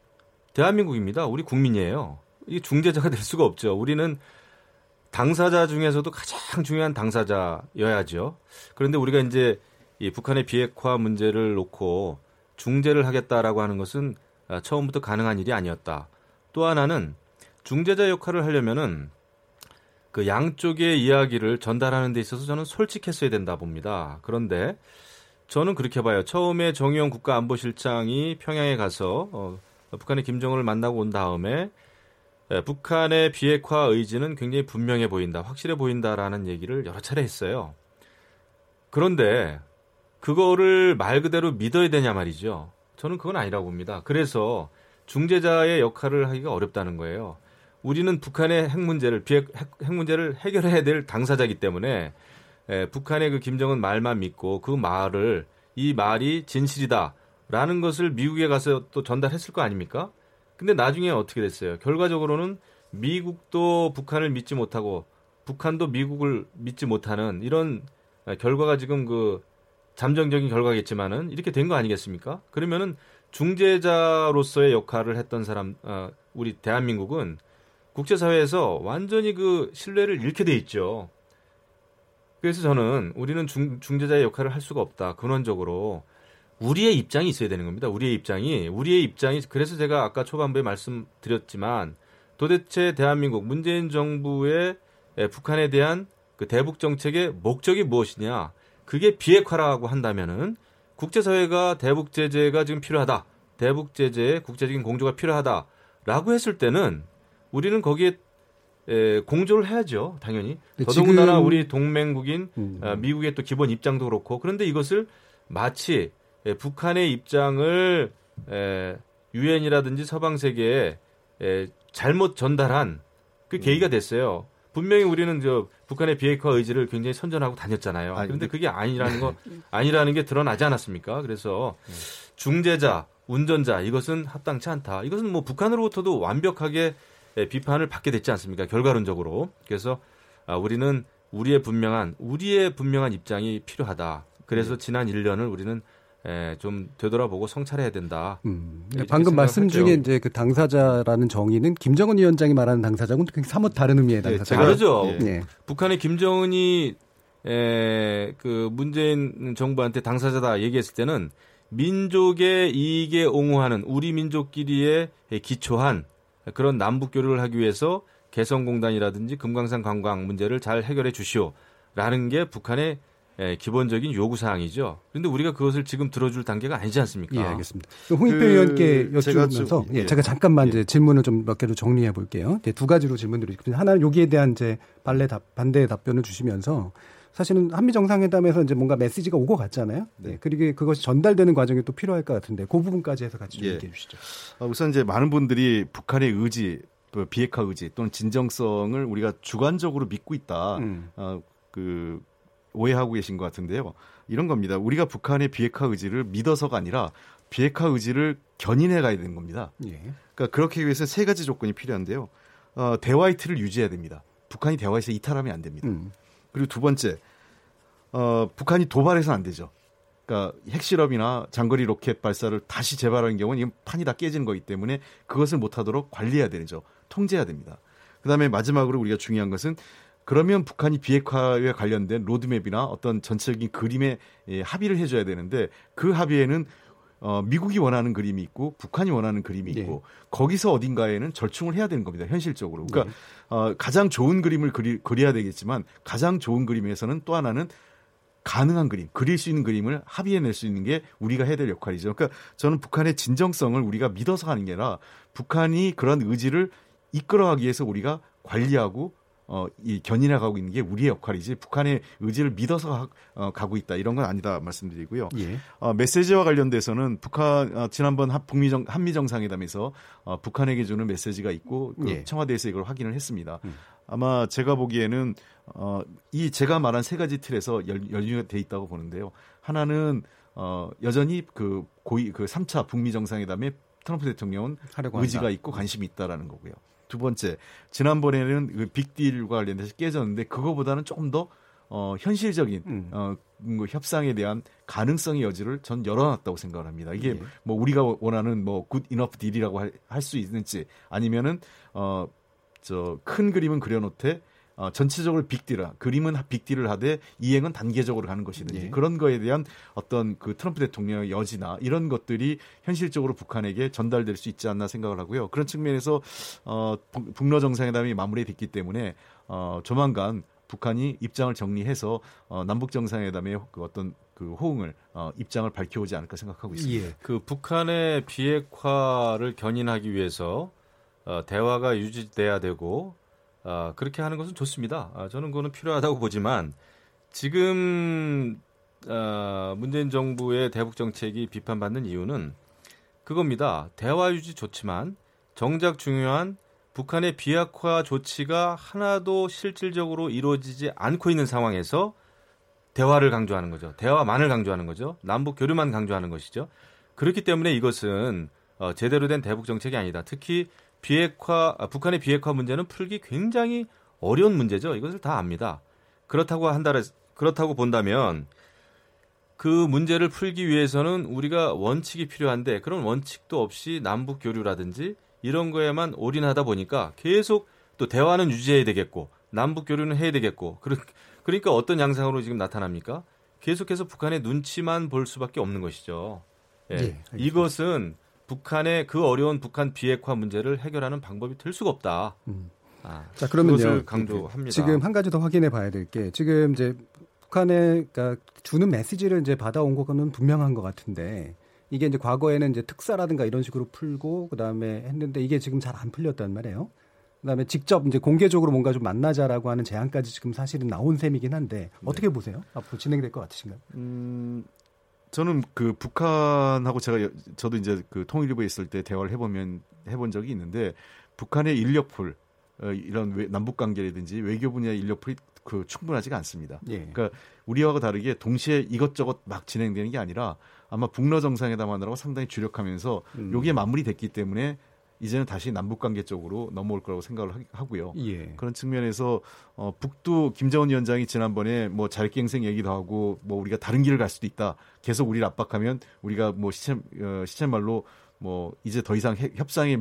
대한민국입니다. 우리 국민이에요. 이게 중재자가 될 수가 없죠. 우리는 당사자 중에서도 가장 중요한 당사자여야죠. 그런데 우리가 이제 이 북한의 비핵화 문제를 놓고 중재를 하겠다라고 하는 것은 처음부터 가능한 일이 아니었다. 또 하나는 중재자 역할을 하려면은 그 양쪽의 이야기를 전달하는 데 있어서 저는 솔직했어야 된다 봅니다. 그런데 저는 그렇게 봐요. 처음에 정의용 국가안보실장이 평양에 가서 어, 북한의 김정은을 만나고 온 다음에 예, 북한의 비핵화 의지는 굉장히 분명해 보인다, 확실해 보인다라는 얘기를 여러 차례 했어요. 그런데 그거를 말 그대로 믿어야 되냐 말이죠. 저는 그건 아니라고 봅니다. 그래서 중재자의 역할을 하기가 어렵다는 거예요. 우리는 북한의 핵 문제를, 비핵, 핵, 핵 문제를 해결해야 될 당사자이기 때문에 예, 북한의 그 김정은 말만 믿고 그 말을, 이 말이 진실이다라는 것을 미국에 가서 또 전달했을 거 아닙니까? 근데 나중에 어떻게 됐어요? 결과적으로는 미국도 북한을 믿지 못하고 북한도 미국을 믿지 못하는 이런 결과가 지금 그 잠정적인 결과겠지만은 이렇게 된 거 아니겠습니까? 그러면은 중재자로서의 역할을 했던 사람, 어, 우리 대한민국은 국제사회에서 완전히 그 신뢰를 잃게 돼 있죠. 그래서 저는 우리는 중, 중재자의 역할을 할 수가 없다. 근원적으로. 우리의 입장이 있어야 되는 겁니다. 우리의 입장이. 우리의 입장이. 그래서 제가 아까 초반부에 말씀드렸지만 도대체 대한민국 문재인 정부의 북한에 대한 그 대북 정책의 목적이 무엇이냐. 그게 비핵화라고 한다면은 국제사회가 대북 제재가 지금 필요하다. 대북 제재에 국제적인 공조가 필요하다라고 했을 때는 우리는 거기에 에, 공조를 해야죠. 당연히. 더더군다나 지금... 우리 동맹국인 음. 미국의 또 기본 입장도 그렇고. 그런데 이것을 마치 예, 북한의 입장을 유엔이라든지 서방 세계에 예, 잘못 전달한 그 계기가 됐어요. 분명히 우리는 저 북한의 비핵화 의지를 굉장히 선전하고 다녔잖아요. 그런데 그게 아니라는 거 아니라는 게 드러나지 않았습니까? 그래서 중재자, 운전자 이것은 합당치 않다. 이것은 뭐 북한으로부터도 완벽하게 예, 비판을 받게 됐지 않습니까? 결과론적으로. 그래서 아, 우리는 우리의 분명한 우리의 분명한 입장이 필요하다. 그래서 지난 일 년을 우리는 예, 좀 되돌아보고 성찰해야 된다. 음, 방금 말씀 했죠. 중에 이제 그 당사자라는 정의는 김정은 위원장이 말하는 당사자하고는 사뭇 다른 의미의 당사자. 예, 다르죠. 예. 예. 북한의 김정은이 예, 그 문재인 정부한테 당사자다 얘기했을 때는 민족의 이익에 옹호하는 우리 민족끼리의 기초한 그런 남북 교류를 하기 위해서 개성공단이라든지 금강산 관광 문제를 잘 해결해 주시오라는 게 북한의 예, 기본적인 요구사항이죠. 그런데 우리가 그것을 지금 들어줄 단계가 아니지 않습니까? 예, 알겠습니다. 홍익표 그... 의원께 여쭈면서 제가, 예, 예. 제가 잠깐만 예. 이제 질문을 좀 몇 개로 정리해 볼게요. 네, 두 가지로 질문드리겠습니다. 하나는 여기에 대한 이제 반대 반대의 답변을 주시면서 사실은 한미 정상회담에서 이제 뭔가 메시지가 오고 갔잖아요. 네. 네, 그리고 그것이 전달되는 과정이 또 필요할 것 같은데 그 부분까지 해서 같이 좀 예. 얘기해 주시죠. 우선 이제 많은 분들이 북한의 의지, 비핵화 의지 또는 진정성을 우리가 주관적으로 믿고 있다. 음. 어, 그 오해하고 계신 것 같은데요. 이런 겁니다. 우리가 북한의 비핵화 의지를 믿어서가 아니라 비핵화 의지를 견인해 가야 되는 겁니다. 예. 그러니까 그렇게 위해서 세 가지 조건이 필요한데요. 어, 대화의 틀을 유지해야 됩니다. 북한이 대화에서 이탈하면 안 됩니다. 음. 그리고 두 번째, 어, 북한이 도발해서는 안 되죠. 그러니까 핵실험이나 장거리 로켓 발사를 다시 재발하는 경우는 이건 판이 다 깨지는 거기 때문에 그것을 못하도록 관리해야 되죠. 통제해야 됩니다. 그다음에 마지막으로 우리가 중요한 것은 그러면 북한이 비핵화에 관련된 로드맵이나 어떤 전체적인 그림에 합의를 해줘야 되는데 그 합의에는 미국이 원하는 그림이 있고 북한이 원하는 그림이 있고 네. 거기서 어딘가에는 절충을 해야 되는 겁니다. 현실적으로. 그러니까 네. 가장 좋은 그림을 그리, 그려야 되겠지만 가장 좋은 그림에서는 또 하나는 가능한 그림, 그릴 수 있는 그림을 합의해낼 수 있는 게 우리가 해야 될 역할이죠. 그러니까 저는 북한의 진정성을 우리가 믿어서 하는 게 아니라 북한이 그런 의지를 이끌어가기 위해서 우리가 관리하고 어, 이 견인해 가고 있는 게 우리의 역할이지 북한의 의지를 믿어서 하, 어, 가고 있다 이런 건 아니다 말씀드리고요. 예. 어, 메시지와 관련돼서는 북한 어, 지난번 하, 북미 정, 한미 정상회담에서 어, 북한에게 주는 메시지가 있고 그 예. 청와대에서 이걸 확인을 했습니다. 음. 아마 제가 보기에는 어, 이 제가 말한 세 가지 틀에서 연, 연루돼 있다고 보는데요. 하나는 어, 여전히 그 고위 그 삼 차 북미 정상회담에 트럼프 대통령은 의지가 한다. 있고 관심이 있다라는 거고요. 두 번째, 지난번에는 그 빅딜과 관련돼서 깨졌는데 그거보다는 조금 더 어, 현실적인 음. 어, 협상에 대한 가능성의 여지를 전 열어놨다고 생각을 합니다. 이게 예. 뭐 우리가 원하는 뭐 굿 이너프 딜이라고 할 수 있는지 아니면은 어, 저 큰 그림은 그려놓되 어, 전체적으로 빅딜을 그림은 빅딜을 하되 이행은 단계적으로 가는 것이든지 예. 그런 거에 대한 어떤 그 트럼프 대통령의 여지나 이런 것들이 현실적으로 북한에게 전달될 수 있지 않나 생각을 하고요. 그런 측면에서 어, 북러 정상회담이 마무리됐기 때문에 어, 조만간 북한이 입장을 정리해서 어, 남북 정상회담의 그 어떤 그 호응을 어, 입장을 밝혀오지 않을까 생각하고 있습니다. 예. 그 북한의 비핵화를 견인하기 위해서 어, 대화가 유지돼야 되고 어, 그렇게 하는 것은 좋습니다. 아, 저는 그거는 필요하다고 보지만 지금 어, 문재인 정부의 대북 정책이 비판받는 이유는 그겁니다. 대화 유지 좋지만 정작 중요한 북한의 비핵화 조치가 하나도 실질적으로 이루어지지 않고 있는 상황에서 대화를 강조하는 거죠. 대화만을 강조하는 거죠. 남북 교류만 강조하는 것이죠. 그렇기 때문에 이것은 제대로 된 대북 정책이 아니다. 특히 비핵화, 북한의 비핵화 문제는 풀기 굉장히 어려운 문제죠. 이것을 다 압니다. 그렇다고 한다, 그렇다고 본다면 그 문제를 풀기 위해서는 우리가 원칙이 필요한데 그런 원칙도 없이 남북 교류라든지 이런 거에만 올인하다 보니까 계속 또 대화는 유지해야 되겠고 남북 교류는 해야 되겠고 그러니까 어떤 양상으로 지금 나타납니까? 계속해서 북한의 눈치만 볼 수밖에 없는 것이죠. 예. 네, 이것은 북한의 그 어려운 북한 비핵화 문제를 해결하는 방법이 될 수가 없다. 음. 아, 자, 그러면요. 강조합니다. 지금 한 가지 더 확인해 봐야 될 게 지금 이제 북한의 그러니까 주는 메시지를 이제 받아온 거는 분명한 것 같은데. 이게 이제 과거에는 이제 특사라든가 이런 식으로 풀고 그다음에 했는데 이게 지금 잘 안 풀렸단 말이에요. 그다음에 직접 이제 공개적으로 뭔가 좀 만나자라고 하는 제안까지 지금 사실은 나온 셈이긴 한데 어떻게 네. 보세요? 앞으로 진행될 것 같으신가요? 음, 저는 그 북한하고 제가 저도 이제 그 통일부에 있을 때 대화를 해보면 해본 적이 있는데 북한의 인력풀 이런 남북 관계라든지 외교 분야의 인력풀이 그 충분하지가 않습니다. 예. 그러니까 우리와는 다르게 동시에 이것저것 막 진행되는 게 아니라 아마 북러 정상회담 하느라고 상당히 주력하면서 음. 여기에 마무리됐기 때문에 이제는 다시 남북관계 쪽으로 넘어올 거라고 생각을 하고요. 예. 그런 측면에서 어, 북도 김정은 위원장이 지난번에 뭐 자력갱생 얘기도 하고 뭐 우리가 다른 길을 갈 수도 있다. 계속 우리를 압박하면 우리가 뭐 시체, 어, 시체말로 뭐 이제 더 이상 협상에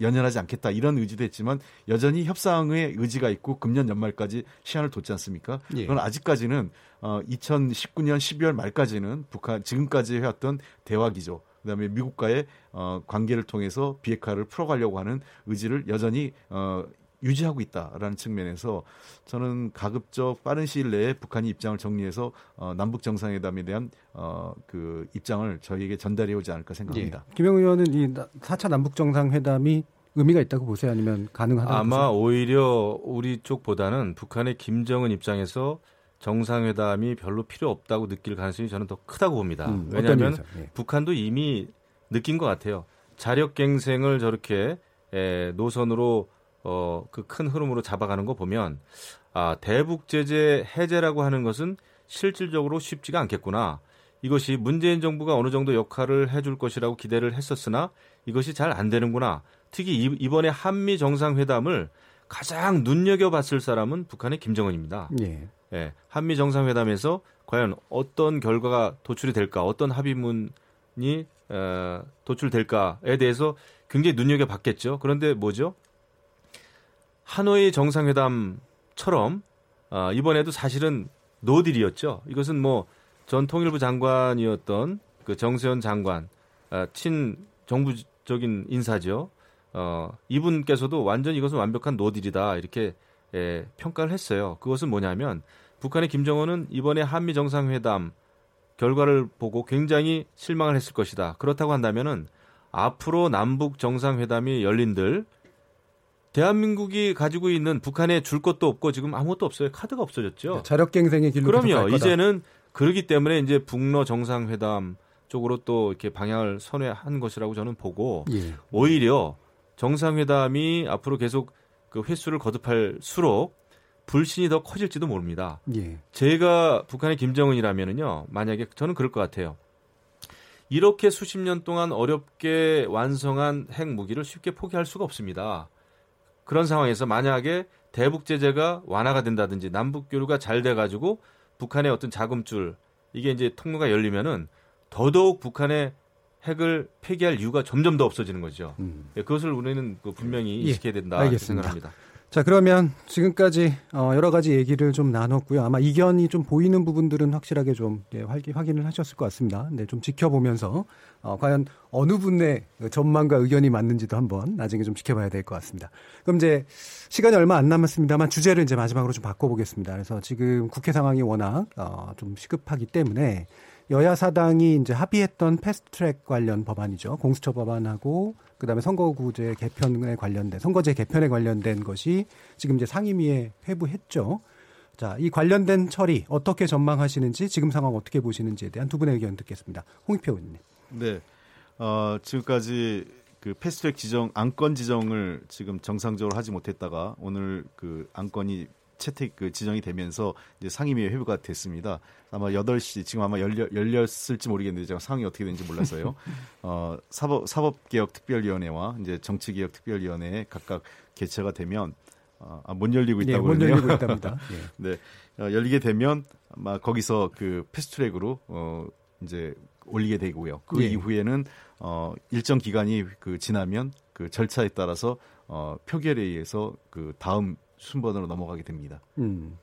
연연하지 않겠다 이런 의지도 했지만 여전히 협상의 의지가 있고 금년 연말까지 시한을 뒀지 않습니까? 예. 그건 아직까지는 어, 이천십구 년 십이월 말까지는 북한 지금까지 해왔던 대화 기조 그다음에 미국과의 어, 관계를 통해서 비핵화를 풀어가려고 하는 의지를 여전히 어, 유지하고 있다라는 측면에서 저는 가급적 빠른 시일 내에 북한이 입장을 정리해서 어, 남북 정상회담에 대한 어, 그 입장을 저희에게 전달해 오지 않을까 생각합니다. 예. 김영우 의원은 이 사 차 남북 정상회담이 의미가 있다고 보세요, 아니면 가능하다고 아마 보세요? 오히려 우리 쪽보다는 북한의 김정은 입장에서 정상회담이 별로 필요 없다고 느낄 가능성이 저는 더 크다고 봅니다. 음, 왜냐하면 예. 북한도 이미 느낀 것 같아요. 자력갱생을 저렇게 에, 노선으로 어, 그 큰 흐름으로 잡아가는 거 보면 아, 대북 제재 해제라고 하는 것은 실질적으로 쉽지가 않겠구나. 이것이 문재인 정부가 어느 정도 역할을 해줄 것이라고 기대를 했었으나 이것이 잘 안 되는구나. 특히 이, 이번에 한미 정상회담을 가장 눈여겨봤을 사람은 북한의 김정은입니다. 예. 예, 한미 정상회담에서 과연 어떤 결과가 도출이 될까, 어떤 합의문이 어, 도출될까에 대해서 굉장히 눈여겨봤겠죠. 그런데 뭐죠? 하노이 정상회담처럼 어, 이번에도 사실은 노딜이었죠. 이것은 뭐 전 통일부 장관이었던 그 정세현 장관, 어, 친정부적인 인사죠. 어, 이분께서도 완전 이것은 완벽한 노딜이다 이렇게 예, 평가를 했어요. 그것은 뭐냐면 북한의 김정은은 이번에 한미 정상회담 결과를 보고 굉장히 실망을 했을 것이다. 그렇다고 한다면은 앞으로 남북 정상회담이 열린들 대한민국이 가지고 있는 북한에 줄 것도 없고 지금 아무것도 없어요. 카드가 없어졌죠. 자력갱생의 길로 갈 거다. 그럼요. 이제는 그러기 때문에 이제 북러 정상회담 쪽으로 또 이렇게 방향을 선회한 것이라고 저는 보고 예. 오히려 정상회담이 앞으로 계속 그 횟수를 거듭할수록 불신이 더 커질지도 모릅니다. 예. 제가 북한의 김정은이라면은요, 만약에 저는 그럴 것 같아요. 이렇게 수십 년 동안 어렵게 완성한 핵무기를 쉽게 포기할 수가 없습니다. 그런 상황에서 만약에 대북 제재가 완화가 된다든지 남북 교류가 잘 돼가지고 북한의 어떤 자금줄 이게 이제 통로가 열리면은 더더욱 북한의 핵을 폐기할 이유가 점점 더 없어지는 거죠. 음. 예, 그것을 우리는 분명히 인식해야 된다. 예, 알겠습니다. 생각합니다. 자, 그러면 지금까지 여러 가지 얘기를 좀 나눴고요. 아마 이견이 좀 보이는 부분들은 확실하게 좀 확인을 하셨을 것 같습니다. 네, 좀 지켜보면서 과연 어느 분의 전망과 의견이 맞는지도 한번 나중에 좀 지켜봐야 될 것 같습니다. 그럼 이제 시간이 얼마 안 남았습니다만 주제를 이제 마지막으로 좀 바꿔보겠습니다. 그래서 지금 국회 상황이 워낙 좀 시급하기 때문에 여야 사당이 이제 합의했던 패스트트랙 관련 법안이죠. 공수처 법안하고 그다음에 선거구제 개편에 관련된 선거제 개편에 관련된 것이 지금 이제 상임위에 회부했죠. 자, 이 관련된 처리 어떻게 전망하시는지 지금 상황 어떻게 보시는지에 대한 두 분의 의견 듣겠습니다. 홍익표 의원님. 네, 어, 지금까지 그 패스트트랙 지정 안건 지정을 지금 정상적으로 하지 못했다가 오늘 그 안건이 채택 그 지정이 되면서 이제 상임위에 회부가 됐습니다. 아마 여덟 시 지금 아마 열려, 열렸을지 모르겠는데 제가 상황이 어떻게 되는지 몰라서요. 어, 사법 사법개혁 특별위원회와 이제 정치개혁 특별위원회에 각각 개최가 되면 어, 아, 못 열리고 있다고 네, 못 열리고 있답니다. 네, 어, 열리게 되면 아마 거기서 그 패스트트랙으로 어, 이제 올리게 되고요. 그 예. 이후에는 어, 일정 기간이 그 지나면 그 절차에 따라서 어, 표결에 의해서 그 다음 순번으로 넘어가게 됩니다. 음.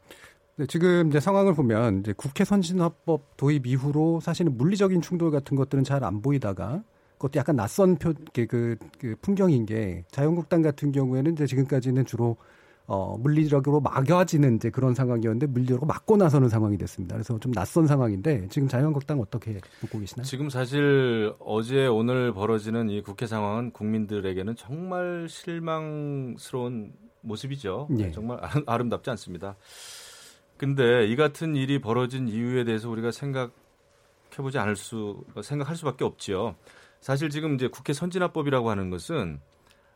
네, 지금 이제 상황을 보면 이제 국회 선진화법 도입 이후로 사실은 물리적인 충돌 같은 것들은 잘 안 보이다가 그것도 약간 낯선 표, 그, 그 풍경인 게 자유한국당 같은 경우에는 이제 지금까지는 주로 어, 물리적으로 막아지는 이제 그런 상황이었는데 물리적으로 막고 나서는 상황이 됐습니다. 그래서 좀 낯선 상황인데 지금 자유한국당 어떻게 보고 계시나요? 지금 사실 어제 오늘 벌어지는 이 국회 상황은 국민들에게는 정말 실망스러운 모습이죠. 네. 정말 아름답지 않습니다. 근데 이 같은 일이 벌어진 이유에 대해서 우리가 생각해보지 않을 수, 생각할 수밖에 없죠. 사실 지금 이제 국회 선진화법이라고 하는 것은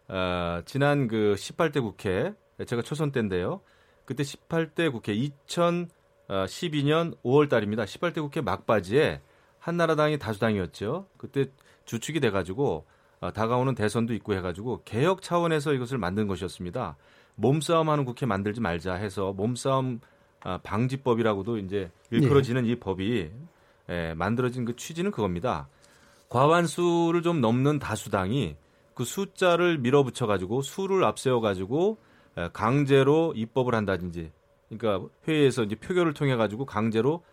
어, 지난 그 십팔 대 국회, 제가 초선 때인데요. 그때 십팔 대 국회 이천십이 년 오월 달입니다. 십팔 대 국회 막바지에 한나라당이 다수당이었죠. 그때 주축이 돼가지고 다가오는 대선도 있고 해가지고 개혁 차원에서 이것을 만든 것이었습니다. 몸싸움하는 국회 만들지 말자 해서 몸싸움 방지법이라고도 이제 일컬어지는 네. 이 법이 만들어진 그 취지는 그겁니다. 과반수를 좀 넘는 다수당이 그 숫자를 밀어붙여가지고 수를 앞세워가지고 강제로 입법을 한다든지, 그러니까 회의에서 이제 표결을 통해가지고 강제로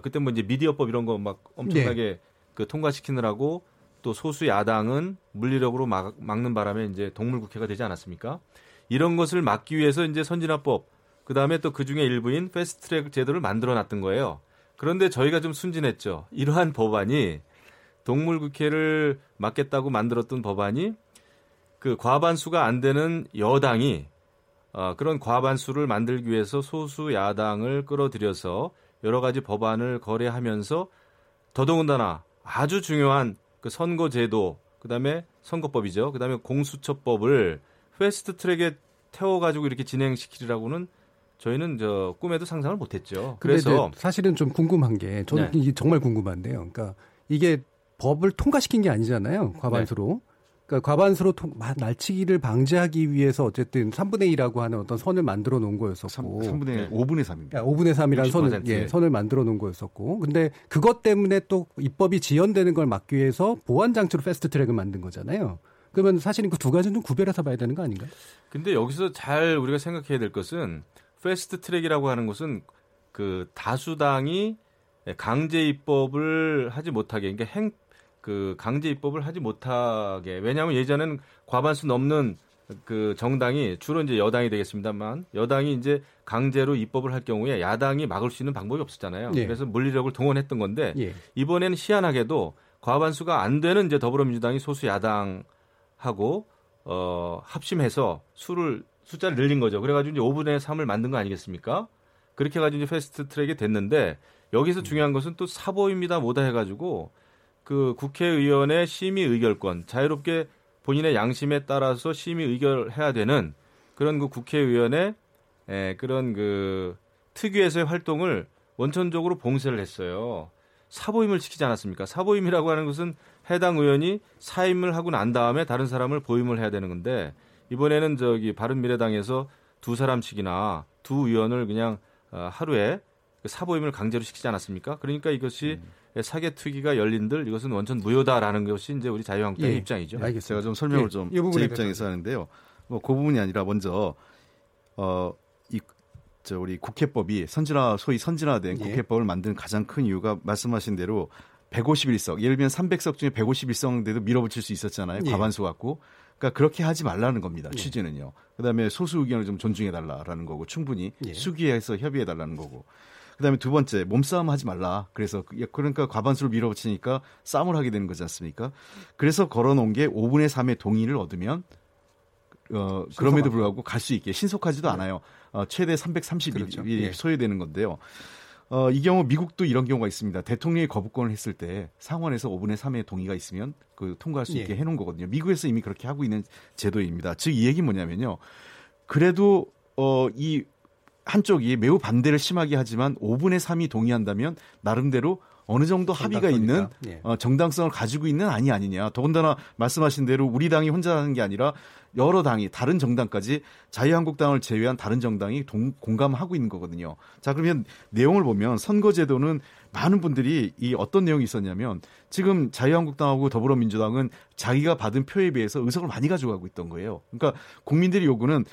그때 뭐 이제 미디어법 이런 거 막 엄청나게 네. 그 통과시키느라고. 또 소수 야당은 물리력으로 막, 막는 바람에 이제 동물국회가 되지 않았습니까? 이런 것을 막기 위해서 이제 선진화법, 그 다음에 또 그 중에 일부인 패스트트랙 제도를 만들어 놨던 거예요. 그런데 저희가 좀 순진했죠. 이러한 법안이 동물국회를 막겠다고 만들었던 법안이 그 과반수가 안 되는 여당이 어, 그런 과반수를 만들기 위해서 소수 야당을 끌어들여서 여러 가지 법안을 거래하면서 더더군다나 아주 중요한 그 선거제도, 그 다음에 선거법이죠. 그 다음에 공수처법을 패스트트랙에 태워가지고 이렇게 진행시키리라고는 저희는 저 꿈에도 상상을 못했죠. 그래서 사실은 좀 궁금한 게 저는 네. 이게 정말 궁금한데요. 그러니까 이게 법을 통과시킨 게 아니잖아요. 과반수로. 네. 그러니까 과반수로 통, 날치기를 방지하기 위해서 어쨌든 삼분의 이라고 하는 어떤 선을 만들어 놓은 거였었고. 삼분의 일, 오분의 삼입니다. 그러니까 오분의 삼이라는 선을, 예, 선을 만들어 놓은 거였었고. 근데 그것 때문에 또 입법이 지연되는 걸 막기 위해서 보완장치로 패스트트랙을 만든 거잖아요. 그러면 사실은 그 두 가지는 좀 구별해서 봐야 되는 거 아닌가요? 근데 여기서 잘 우리가 생각해야 될 것은 패스트트랙이라고 하는 것은 그 다수당이 강제 입법을 하지 못하게, 그러니까 행 그 강제 입법을 하지 못하게. 왜냐하면 예전에는 과반수 넘는 그 정당이 주로 이제 여당이 되겠습니다만 여당이 이제 강제로 입법을 할 경우에 야당이 막을 수 있는 방법이 없었잖아요. 예. 그래서 물리력을 동원했던 건데 예. 이번에는 희한하게도 과반수가 안 되는 이제 더불어민주당이 소수 야당하고 어, 합심해서 수를 숫자를 늘린 거죠. 그래가지고 이제 오분의 삼을 만든 거 아니겠습니까? 그렇게 해가지고 이제 패스트트랙이 됐는데 여기서 중요한 것은 또 사보입니다 뭐다 해가지고. 그 국회의원의 심의 의결권, 자유롭게 본인의 양심에 따라서 심의 의결해야 되는 그런 그 국회의원의 에, 그런 그 특유에서의 활동을 원천적으로 봉쇄를 했어요. 사보임을 시키지 않았습니까? 사보임이라고 하는 것은 해당 의원이 사임을 하고 난 다음에 다른 사람을 보임을 해야 되는 건데 이번에는 저기 바른미래당에서 두 사람씩이나 두 의원을 그냥 하루에 사보임을 강제로 시키지 않았습니까? 그러니까 이것이 음. 사개 투기가 열린들 이것은 원천 무효다라는 것이 이제 우리 자유한국당의 예, 입장이죠. 알겠습니다. 제가 좀 설명을 예, 좀 제 입장에서 하는데요. 뭐 그 부분이 아니라 먼저 어, 이, 저 우리 국회법이 선진화 소위 선진화된 예. 국회법을 만든 가장 큰 이유가 말씀하신 대로 백오십일 석, 예를 들면 삼백 석 중에 백오십일 석 대도 밀어붙일 수 있었잖아요. 예. 과반수 갖고. 그러니까 그렇게 하지 말라는 겁니다. 예. 취지는요. 그다음에 소수 의견을 좀 존중해달라라는 거고 충분히 예. 수기해서 협의해달라는 거고. 그다음에 두 번째 몸싸움 하지 말라. 그래서 그러니까 과반수를 밀어붙이니까 싸움을 하게 되는 거지 않습니까? 그래서 걸어놓은 게 오분의 삼의 동의를 얻으면 어, 그럼에도 불구하고 갈 수 있게 신속하지도 네. 않아요. 어, 최대 삼백삼십일이 그렇죠. 예. 소요되는 건데요. 어, 이 경우 미국도 이런 경우가 있습니다. 대통령이 거부권을 했을 때 상원에서 오분의 삼의 동의가 있으면 그 통과할 수 있게 예. 해놓은 거거든요. 미국에서 이미 그렇게 하고 있는 제도입니다. 즉 이 얘기 뭐냐면요. 그래도 어, 이 한쪽이 매우 반대를 심하게 하지만 오분의 삼이 동의한다면 나름대로 어느 정도 합의가 있는 예. 어, 정당성을 가지고 있는 안이 아니냐. 더군다나 말씀하신 대로 우리 당이 혼자 하는 게 아니라 여러 당이 다른 정당까지 자유한국당을 제외한 다른 정당이 동, 공감하고 있는 거거든요. 자 그러면 내용을 보면 선거제도는 많은 분들이 이 어떤 내용이 있었냐면 지금 자유한국당하고 더불어민주당은 자기가 받은 표에 비해서 의석을 많이 가져가고 있던 거예요. 그러니까 국민들의 요구는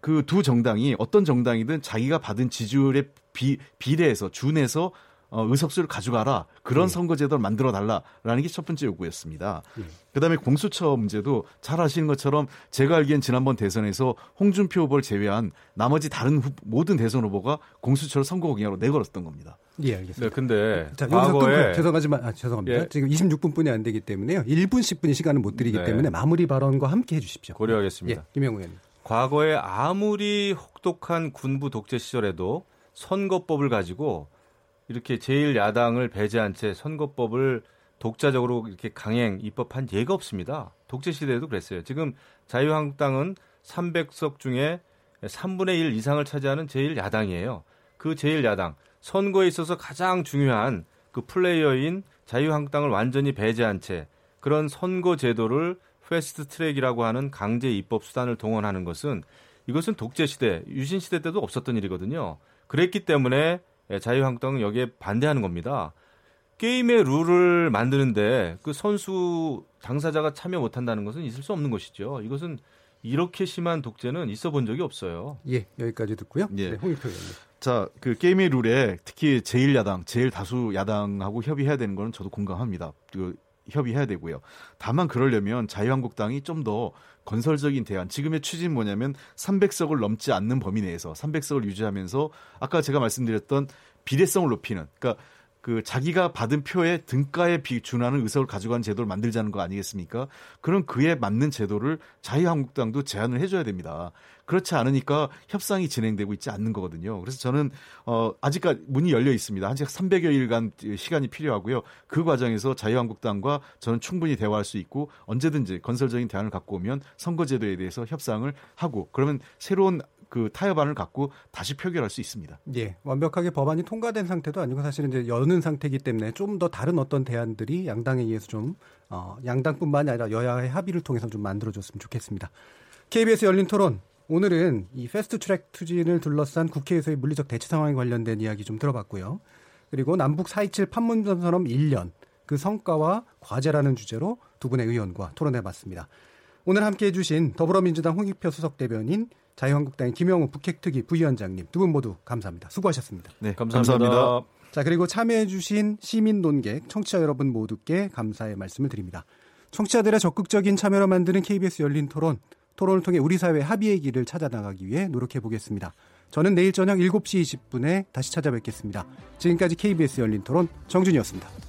그 두 정당이 어떤 정당이든 자기가 받은 지지율에 비, 비례해서 준해서 어, 의석수를 가져가라. 그런 네. 선거제도를 만들어달라라는 게 첫 번째 요구였습니다. 네. 그다음에 공수처 문제도 잘 아시는 것처럼 제가 알기엔 지난번 대선에서 홍준표 후보를 제외한 나머지 다른 후, 모든 대선 후보가 공수처를 선거공약으로 내걸었던 겁니다. 예, 알겠습니다. 네, 근데 자, 여기서 끊고, 죄송하지만 아, 죄송합니다. 예. 지금 이십육 분뿐이 안 되기 때문에요. 일 분, 십 분의 시간을 못 드리기 네. 때문에 마무리 발언과 함께 해 주십시오. 고려하겠습니다. 예, 김영우 의원님. 과거에 아무리 혹독한 군부 독재 시절에도 선거법을 가지고 이렇게 제일 야당을 배제한 채 선거법을 독자적으로 이렇게 강행 입법한 예가 없습니다. 독재 시대에도 그랬어요. 지금 자유한국당은 삼백 석 중에 삼분의 일 이상을 차지하는 제일 야당이에요. 그 제일 야당, 선거에 있어서 가장 중요한 그 플레이어인 자유한국당을 완전히 배제한 채 그런 선거 제도를 패스트 트랙이라고 하는 강제 입법 수단을 동원하는 것은 이것은 독재 시대, 유신 시대 때도 없었던 일이거든요. 그랬기 때문에 자유한국당은 여기에 반대하는 겁니다. 게임의 룰을 만드는데 그 선수 당사자가 참여 못한다는 것은 있을 수 없는 것이죠. 이것은 이렇게 심한 독재는 있어 본 적이 없어요. 예, 여기까지 듣고요. 예. 네, 홍익표 의원님. 자, 그 게임의 룰에 특히 제일 야당, 제일다수 야당하고 협의해야 되는 건 저도 공감합니다. 그 협의해야 되고요. 다만 그러려면 자유한국당이 좀 더 건설적인 대안, 지금의 취지는 뭐냐면 삼백 석을 넘지 않는 범위 내에서 삼백 석을 유지하면서 아까 제가 말씀드렸던 비례성을 높이는, 그러니까 그 자기가 받은 표의 등가에 준하는 의석을 가져가는 제도를 만들자는 거 아니겠습니까? 그럼 그에 맞는 제도를 자유한국당도 제안을 해줘야 됩니다. 그렇지 않으니까 협상이 진행되고 있지 않는 거거든요. 그래서 저는 어, 아직까지 문이 열려 있습니다. 한 삼백여 일간 시간이 필요하고요. 그 과정에서 자유한국당과 저는 충분히 대화할 수 있고 언제든지 건설적인 대안을 갖고 오면 선거제도에 대해서 협상을 하고 그러면 새로운 그 타협안을 갖고 다시 표결할 수 있습니다. 예, 완벽하게 법안이 통과된 상태도 아니고 사실은 이제 여는 상태이기 때문에 좀 더 다른 어떤 대안들이 양당에 의해서 좀 어, 양당뿐만이 아니라 여야의 합의를 통해서 좀 만들어줬으면 좋겠습니다. 케이비에스 열린 토론 오늘은 이 패스트트랙 추진을 둘러싼 국회에서의 물리적 대치 상황에 관련된 이야기 좀 들어봤고요. 그리고 남북 사점이칠 판문점 선언 일 년 그 성과와 과제라는 주제로 두 분의 의원과 토론해봤습니다. 오늘 함께해 주신 더불어민주당 홍익표 수석대변인, 자유한국당의 김영우 북핵특위 부위원장님 두 분 모두 감사합니다. 수고하셨습니다. 네, 감사합니다. 감사합니다. 자, 그리고 참여해 주신 시민 논객, 청취자 여러분 모두께 감사의 말씀을 드립니다. 청취자들의 적극적인 참여로 만드는 케이비에스 열린 토론, 토론을 통해 우리 사회 합의의 길을 찾아나가기 위해 노력해 보겠습니다. 저는 내일 저녁 일곱 시 이십 분에 다시 찾아뵙겠습니다. 지금까지 케이비에스 열린 토론 정준이었습니다.